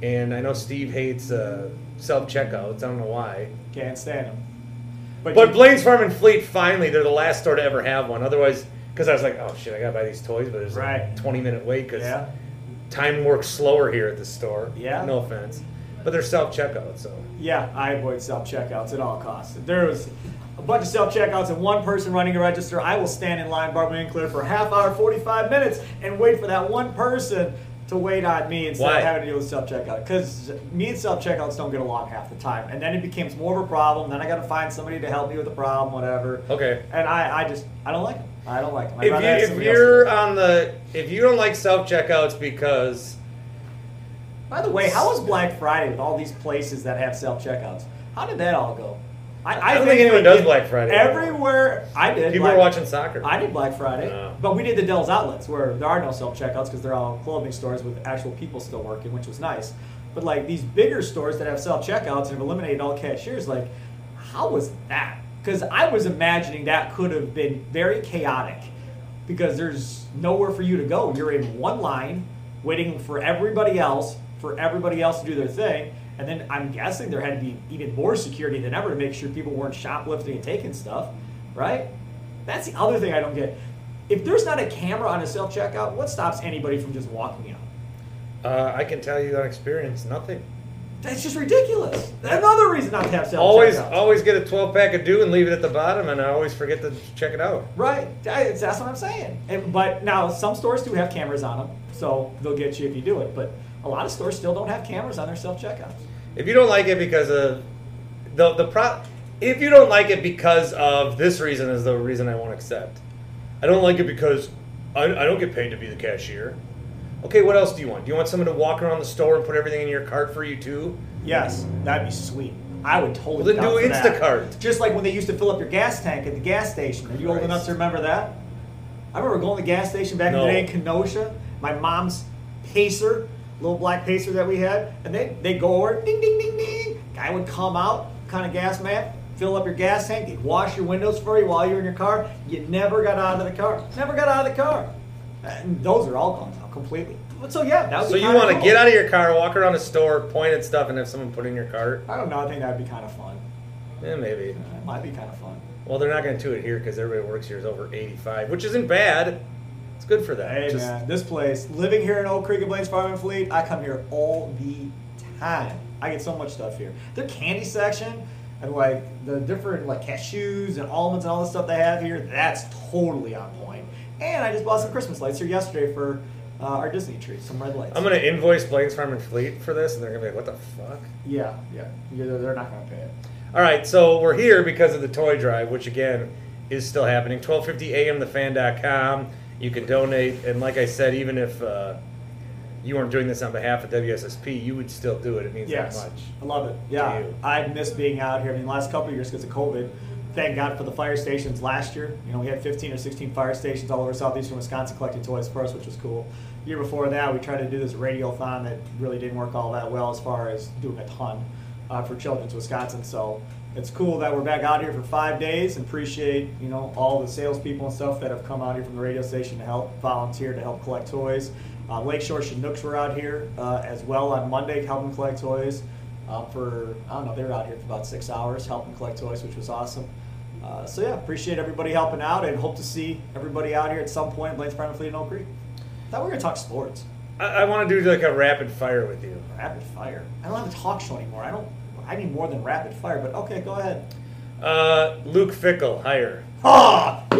And I know Steve hates self-checkouts. I don't know why. Can't stand them. But Blaine's Farm and Fleet, finally, they're the last store to ever have one. Otherwise, because I was like, oh, shit, I got to buy these toys, but there's a 20-minute wait because time works slower here at the store. Yeah. No offense. But there's self-checkouts, so. Yeah, I avoid self-checkouts at all costs. If there was a bunch of self-checkouts and one person running a register, I will stand in line, Bart Winkler, for half hour, 45 minutes, and wait for that one person to wait on me instead of having to deal with self-checkout. Because me and self-checkouts don't get along half the time. And then it becomes more of a problem. Then I got to find somebody to help me with the problem, whatever. Okay. And I don't like them. I don't like them. If you don't like self-checkouts because... By the way, how was Black Friday with all these places that have self-checkouts? How did that all go? I don't think anyone does Black Friday. Everywhere I did. People are watching soccer. I did Black Friday. No. But we did the Dell's Outlets where there are no self-checkouts because they're all clothing stores with actual people still working, which was nice. But, like, these bigger stores that have self-checkouts and have eliminated all cashiers, like, how was that? Because I was imagining that could have been very chaotic because there's nowhere for you to go. You're in one line waiting for everybody else to do their thing. And then I'm guessing there had to be even more security than ever to make sure people weren't shoplifting and taking stuff, right? That's the other thing I don't get. If there's not a camera on a self-checkout, what stops anybody from just walking out? I can tell you that experience, nothing. That's just ridiculous. Another reason not to have self-checkouts. Always get a 12-pack of dew and leave it at the bottom, and I always forget to check it out. Right. That's what I'm saying. But now, some stores do have cameras on them, so they'll get you if you do it. But a lot of stores still don't have cameras on their self-checkouts. If you don't like it because of if you don't like it because of this reason is the reason I won't accept. I don't like it because I don't get paid to be the cashier. Okay, what else do you want? Do you want someone to walk around the store and put everything in your cart for you too? Yes, that'd be sweet. I would totally. Well, then do Instacart. Just like when they used to fill up your gas tank at the gas station. Are you old enough to remember that? I remember going to the gas station back in the day in Kenosha. My mom's Pacer. Little black Pacer that we had, and they go over, ding, ding, ding, ding. Guy would come out, kind of gas man, fill up your gas tank, he'd wash your windows for you while you're in your car. You never got out of the car. And those are all gone now completely. So yeah, that would be kind of fun. So you want to get out of your car, walk around a store, point at stuff, and have someone put it in your cart? I don't know. I think that'd be kind of fun. Yeah, maybe. It might be kind of fun. Well, they're not going to do it here because everybody works here is over 85, which isn't bad. It's good for that. Hey, man, this place, living here in Oak Creek and Blaine's Farm and Fleet, I come here all the time. I get so much stuff here. Their candy section and, like, the different, like, cashews and almonds and all the stuff they have here, that's totally on point. And I just bought some Christmas lights here yesterday for our Disney tree, some red lights. I'm going to invoice Blaine's Farm and Fleet for this, and they're going to be like, what the fuck? Yeah. They're not going to pay it. All right, so we're here because of the toy drive, which, again, is still happening. 1250 AM, thefan.com. You can donate, and like I said, even if you weren't doing this on behalf of WSSP, you would still do it. It means that much. I love it. Yeah, I miss being out here. I mean, the last couple of years because of COVID, thank God for the fire stations last year. You know, we had 15 or 16 fire stations all over southeastern Wisconsin collecting toys for us, which was cool. The year before that, we tried to do this radiothon that really didn't work all that well as far as doing a ton for Children's Wisconsin, so... It's cool that we're back out here for 5 days and appreciate, you know, all the salespeople and stuff that have come out here from the radio station to help volunteer to help collect toys. Lakeshore Chinooks were out here as well on Monday helping collect toys they were out here for about 6 hours helping collect toys, which was awesome. Appreciate everybody helping out and hope to see everybody out here at some point in Blaine's Farm and Fleet in Oak Creek. I thought we were going to talk sports. I want to do like a rapid fire with you. Rapid fire? I don't have a talk show anymore. I need more than rapid fire, but okay, go ahead. Luke Fickell, hire. Ha! Oh,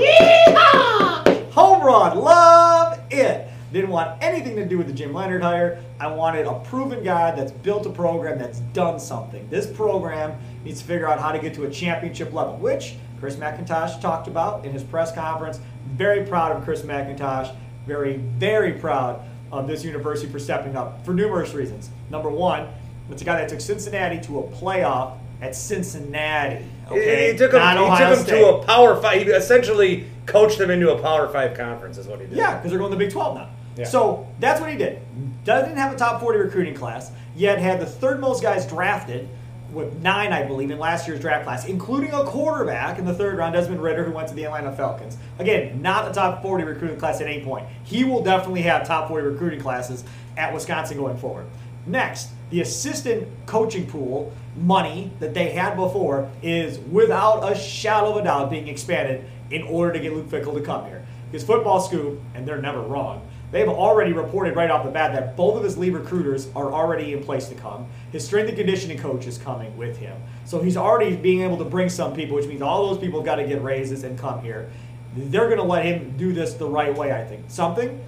yeehaw! Home run, love it. Didn't want anything to do with the Jim Leonard hire. I wanted a proven guy that's built a program that's done something. This program needs to figure out how to get to a championship level, which Chris McIntosh talked about in his press conference. Very proud of Chris McIntosh. Very, very proud of this university for stepping up for numerous reasons. Number one, it's a guy that took Cincinnati to a playoff at Cincinnati. Okay? He took him to a Power 5. He essentially coached them into a Power 5 conference is what he did. Yeah, because they're going to the Big 12 now. Yeah. So that's what he did. Didn't have a top 40 recruiting class, yet had the third most guys drafted with 9, I believe, in last year's draft class, including a quarterback in the third round, Desmond Ridder, who went to the Atlanta Falcons. Again, not a top 40 recruiting class at any point. He will definitely have top 40 recruiting classes at Wisconsin going forward. Next, the assistant coaching pool money that they had before is without a shadow of a doubt being expanded in order to get Luke Fickell to come here. Because Football Scoop, and they're never wrong, They've already reported right off the bat that both of his lead recruiters are already in place to come. His strength and conditioning coach is coming with him. So he's already being able to bring some people, which means all those people have got to get raises and come here. They're going to let him do this the right way, I think. Something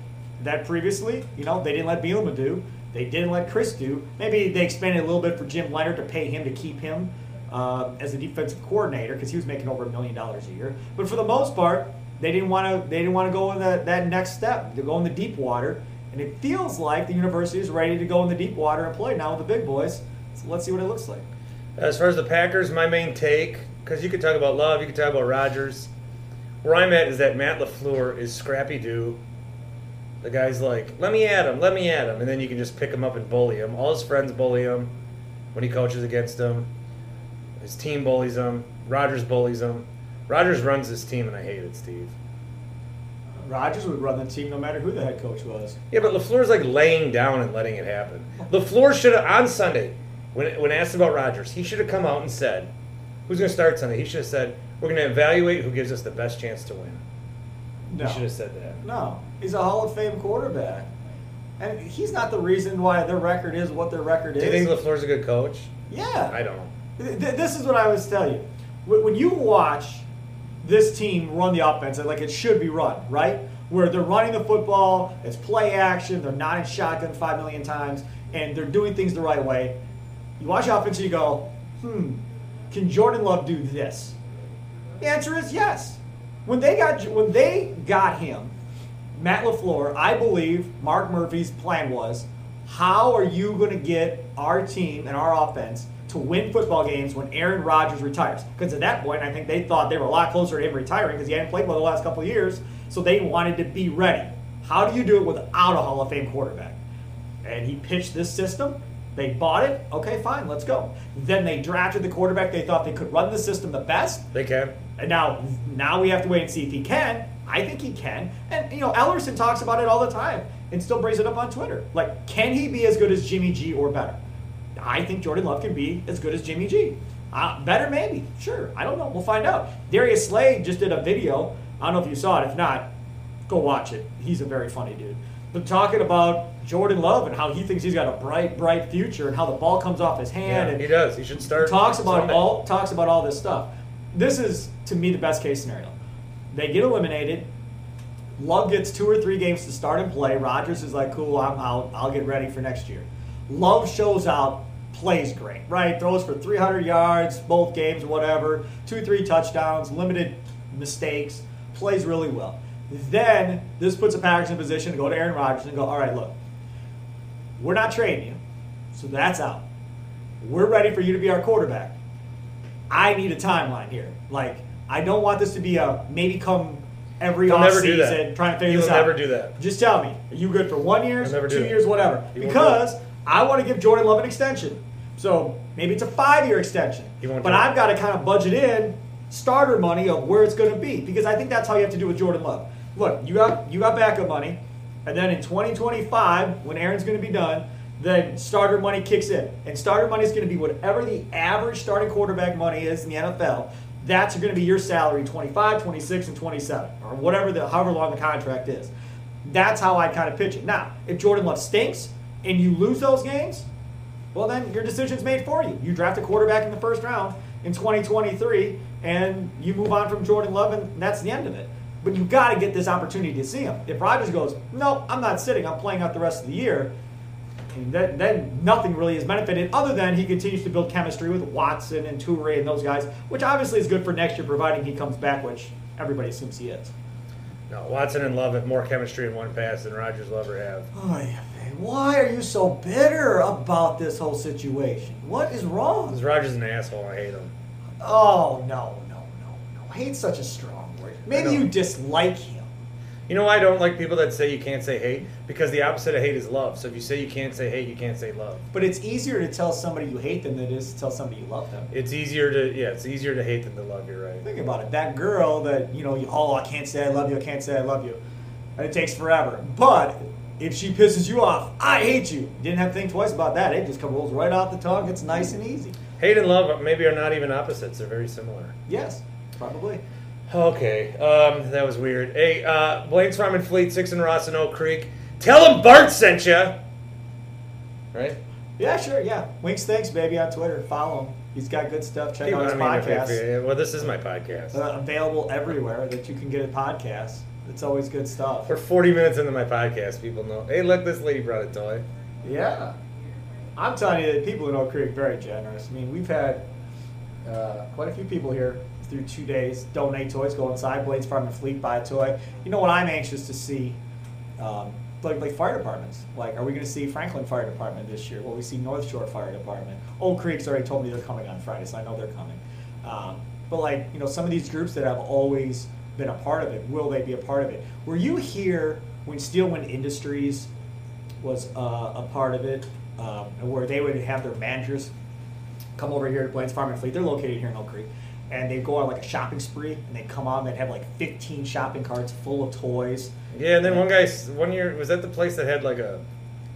that previously, you know, they didn't let Bielema do. They didn't let Chris do. Maybe they expanded a little bit for Jim Leonard to pay him to keep him as a defensive coordinator because he was making over $1 million a year. But for the most part, They didn't want to go in that next step, to go in the deep water. And it feels like the university is ready to go in the deep water and play now with the big boys. So let's see what it looks like. As far as the Packers, my main take, because you could talk about Love, you could talk about Rodgers. Where I'm at is that Matt LaFleur is scrappy-doo. The guy's like, let me at him. And then you can just pick him up and bully him. All his friends bully him when he coaches against him. His team bullies him. Rodgers bullies him. Rodgers runs this team, and I hate it, Steve. Rodgers would run the team no matter who the head coach was. Yeah, but LaFleur's like laying down and letting it happen. LaFleur should have, on Sunday, when asked about Rodgers, he should have come out and said, who's going to start Sunday? He should have said, we're going to evaluate who gives us the best chance to win. No. He should have said that. No. He's a Hall of Fame quarterback. And he's not the reason why their record is what their record is. Do you think LaFleur's a good coach? Yeah. I don't. This is what I always tell you. When you watch this team run the offense like it should be run, right? Where they're running the football, it's play action, they're not in shotgun 5 million times, and they're doing things the right way. You watch offense and you go, can Jordan Love do this? The answer is yes. When they got him, Matt LaFleur, I believe Mark Murphy's plan was, how are you going to get our team and our offense to win football games when Aaron Rodgers retires? Because at that point, I think they thought they were a lot closer to him retiring because he hadn't played well the last couple of years, so they wanted to be ready. How do you do it without a Hall of Fame quarterback? And he pitched this system. They bought it. Okay, fine, let's go. Then they drafted the quarterback they thought they could run the system the best. They can. And now we have to wait and see if he can. I think he can. And, you know, Ellerson talks about it all the time and still brings it up on Twitter. Like, can he be as good as Jimmy G or better? I think Jordan Love can be as good as Jimmy G. Better maybe, sure. I don't know. We'll find out. Darius Slay just did a video. I don't know if you saw it. If not, go watch it. He's a very funny dude. But talking about Jordan Love and how he thinks he's got a bright, bright future and how the ball comes off his hand. Yeah, and he does. He should start. Talks about all this stuff. This is, to me, the best case scenario. They get eliminated. Love gets 2 or 3 games to start and play. Rodgers is like, cool, I'm out. I'll get ready for next year. Love shows out, plays great, right? Throws for 300 yards, both games, whatever, 2-3 touchdowns, limited mistakes, plays really well. Then this puts the Packers in position to go to Aaron Rodgers and go, all right, look, we're not trading you, so that's out. We're ready for you to be our quarterback. I need a timeline here. Like, I don't want this to be a maybe come every offseason trying to figure this out. You'll never do that. Just tell me, are you good for 1 year, 2 years, whatever? Because I want to give Jordan Love an extension. So maybe it's a 5-year extension. But I've got to kind of budget in starter money of where it's going to be because I think that's how you have to do with Jordan Love. Look, you got backup money, and then in 2025, when Aaron's going to be done, then starter money kicks in. And starter money is going to be whatever the average starting quarterback money is in the NFL. That's going to be your salary, 25, 26, and 27, or whatever however long the contract is. That's how I kind of pitch it. Now, if Jordan Love stinks, and you lose those games, well, then your decision's made for you. You draft a quarterback in the first round in 2023, and you move on from Jordan Love, and that's the end of it. But you've got to get this opportunity to see him. If Rodgers goes, no, I'm not sitting, I'm playing out the rest of the year, and then nothing really is benefited other than he continues to build chemistry with Watson and Toure and those guys, which obviously is good for next year, providing he comes back, which everybody assumes he is. No, Watson and Love have more chemistry in one pass than Rodgers will ever have. Oh, yeah. Why are you so bitter about this whole situation? What is wrong? Because Rodgers is an asshole. I hate him. Oh, no. Hate's such a strong word. Maybe you dislike him. You know why I don't like people that say you can't say hate? Because the opposite of hate is love. So if you say you can't say hate, you can't say love. But it's easier to tell somebody you hate them than it is to tell somebody you love them. It's easier to hate than to love. You're right. Think about it. That girl that, you know, I can't say I love you, And it takes forever. But if she pisses you off, I hate you. Didn't have to think twice about that. It just rolls right off the tongue. It's nice and easy. Hate and love maybe are not even opposites. They're very similar. Yes, probably. Okay, that was weird. Hey, Blaine's Farm and Fleet, 6 in Rossano Creek. Tell him Bart sent you. Right? Yeah, sure, yeah. Winks Thanks, baby, on Twitter. Follow him. He's got good stuff. Check out his podcast. Well, this is my podcast. Available everywhere that you can get a podcast. It's always good stuff. We're 40 minutes into my podcast. People know. Hey, look, this lady brought a toy. Yeah. I'm telling you, the people in Oak Creek are very generous. I mean, we've had quite a few people here through 2 days donate toys, go inside Blades Farm and Fleet, buy a toy. You know what I'm anxious to see? Like fire departments. Like, are we going to see Franklin Fire Department this year? Will we see North Shore Fire Department? Old Creek's already told me they're coming on Friday, so I know they're coming. But like, you know, some of these groups that have always been a part of it, will they be a part of it? Were you here when Steelwind Industries was a part of it, where they would have their managers come over here to Blaine's Farm and Fleet? They're located here in Oak Creek. And they'd go on like a shopping spree, and they'd come on, they'd have like 15 shopping carts full of toys. Yeah, and then one year, was that the place that had like a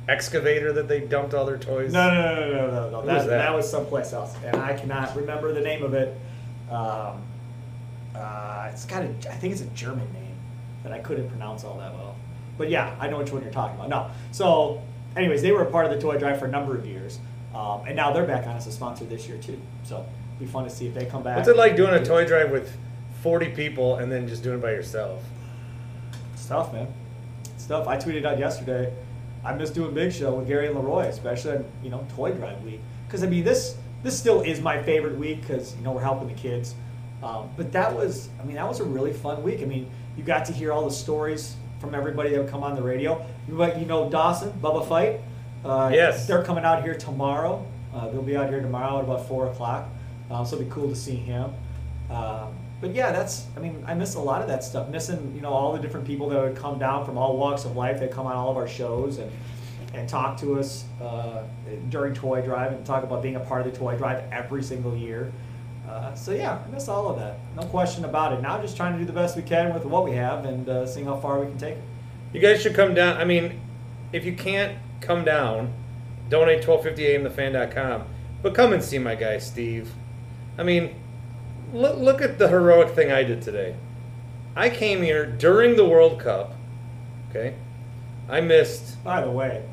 excavator that they dumped all their toys? No. That was someplace else, and I cannot remember the name of it. It's got I think it's a German name that I couldn't pronounce all that well. But yeah, I know which one you're talking about. No, so anyways, they were a part of the toy drive for a number of years, and now they're back on as a sponsor this year too. So. Be fun to see if they come back. What's it like doing a toy drive with 40 people and then just doing it by yourself? It's tough, man. It's tough. I tweeted out yesterday, I miss doing Big Show with Gary and Leroy, especially on, you know, toy drive week. Because, I mean, this still is my favorite week because, you know, we're helping the kids. But that was a really fun week. I mean, you got to hear all the stories from everybody that would come on the radio. You know Dawson, Bubba Fight? Yes. They're coming out here tomorrow. They'll be out here tomorrow at about 4 o'clock. So it'd be cool to see him. But yeah, I miss a lot of that stuff. Missing, you know, all the different people that would come down from all walks of life that come on all of our shows and talk to us during Toy Drive and talk about being a part of the Toy Drive every single year. So yeah, I miss all of that. No question about it. Now just trying to do the best we can with what we have and seeing how far we can take it. You guys should come down. I mean, if you can't come down, donate $12.50amthefan.com. But come and see my guy, Steve. I mean, look at the heroic thing I did today. I came here during the World Cup, okay? I missed... By the way,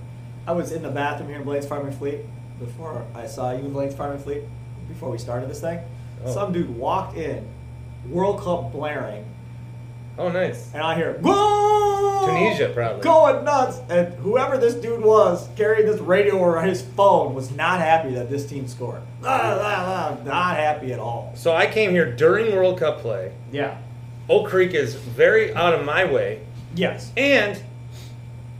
I was in the bathroom here in Blades Farm and Fleet before I saw you in Blades Farm and Fleet, before we started this thing. Oh. Some dude walked in, World Cup blaring. Oh, nice. And I hear, whoa! Tunisia, probably. Going nuts! And whoever this dude was carrying this radio or his phone was not happy that this team scored. Not happy at all. So I came here during World Cup play. Yeah. Oak Creek is very out of my way. Yes. And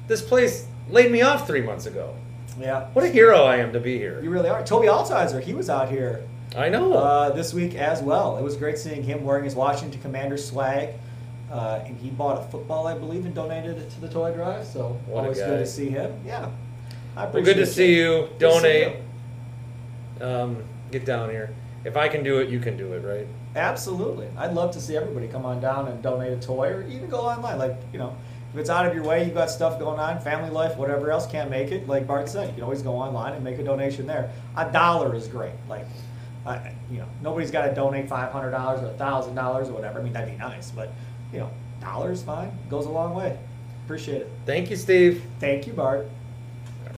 this place laid me off 3 months ago. Yeah. What a hero I am to be here. You really are. Toby Altizer, he was out here. I know. This week as well. It was great seeing him wearing his Washington Commanders swag. And he bought a football, I believe, and donated it to the toy drive. So always good to see him. Yeah, good to see you. Donate. Get down here. If I can do it, you can do it, right? Absolutely. I'd love to see everybody come on down and donate a toy, or even go online. Like, you know, if it's out of your way, you've got stuff going on, family life, whatever else, can't make it. Like Bart said, you can always go online and make a donation there. $1 is great. Like. You know, nobody's got to donate $500 or $1,000 or whatever. I mean, that'd be nice, but you know, $1's fine. Goes a long way. Appreciate it. Thank you, Steve. Thank you, Bart.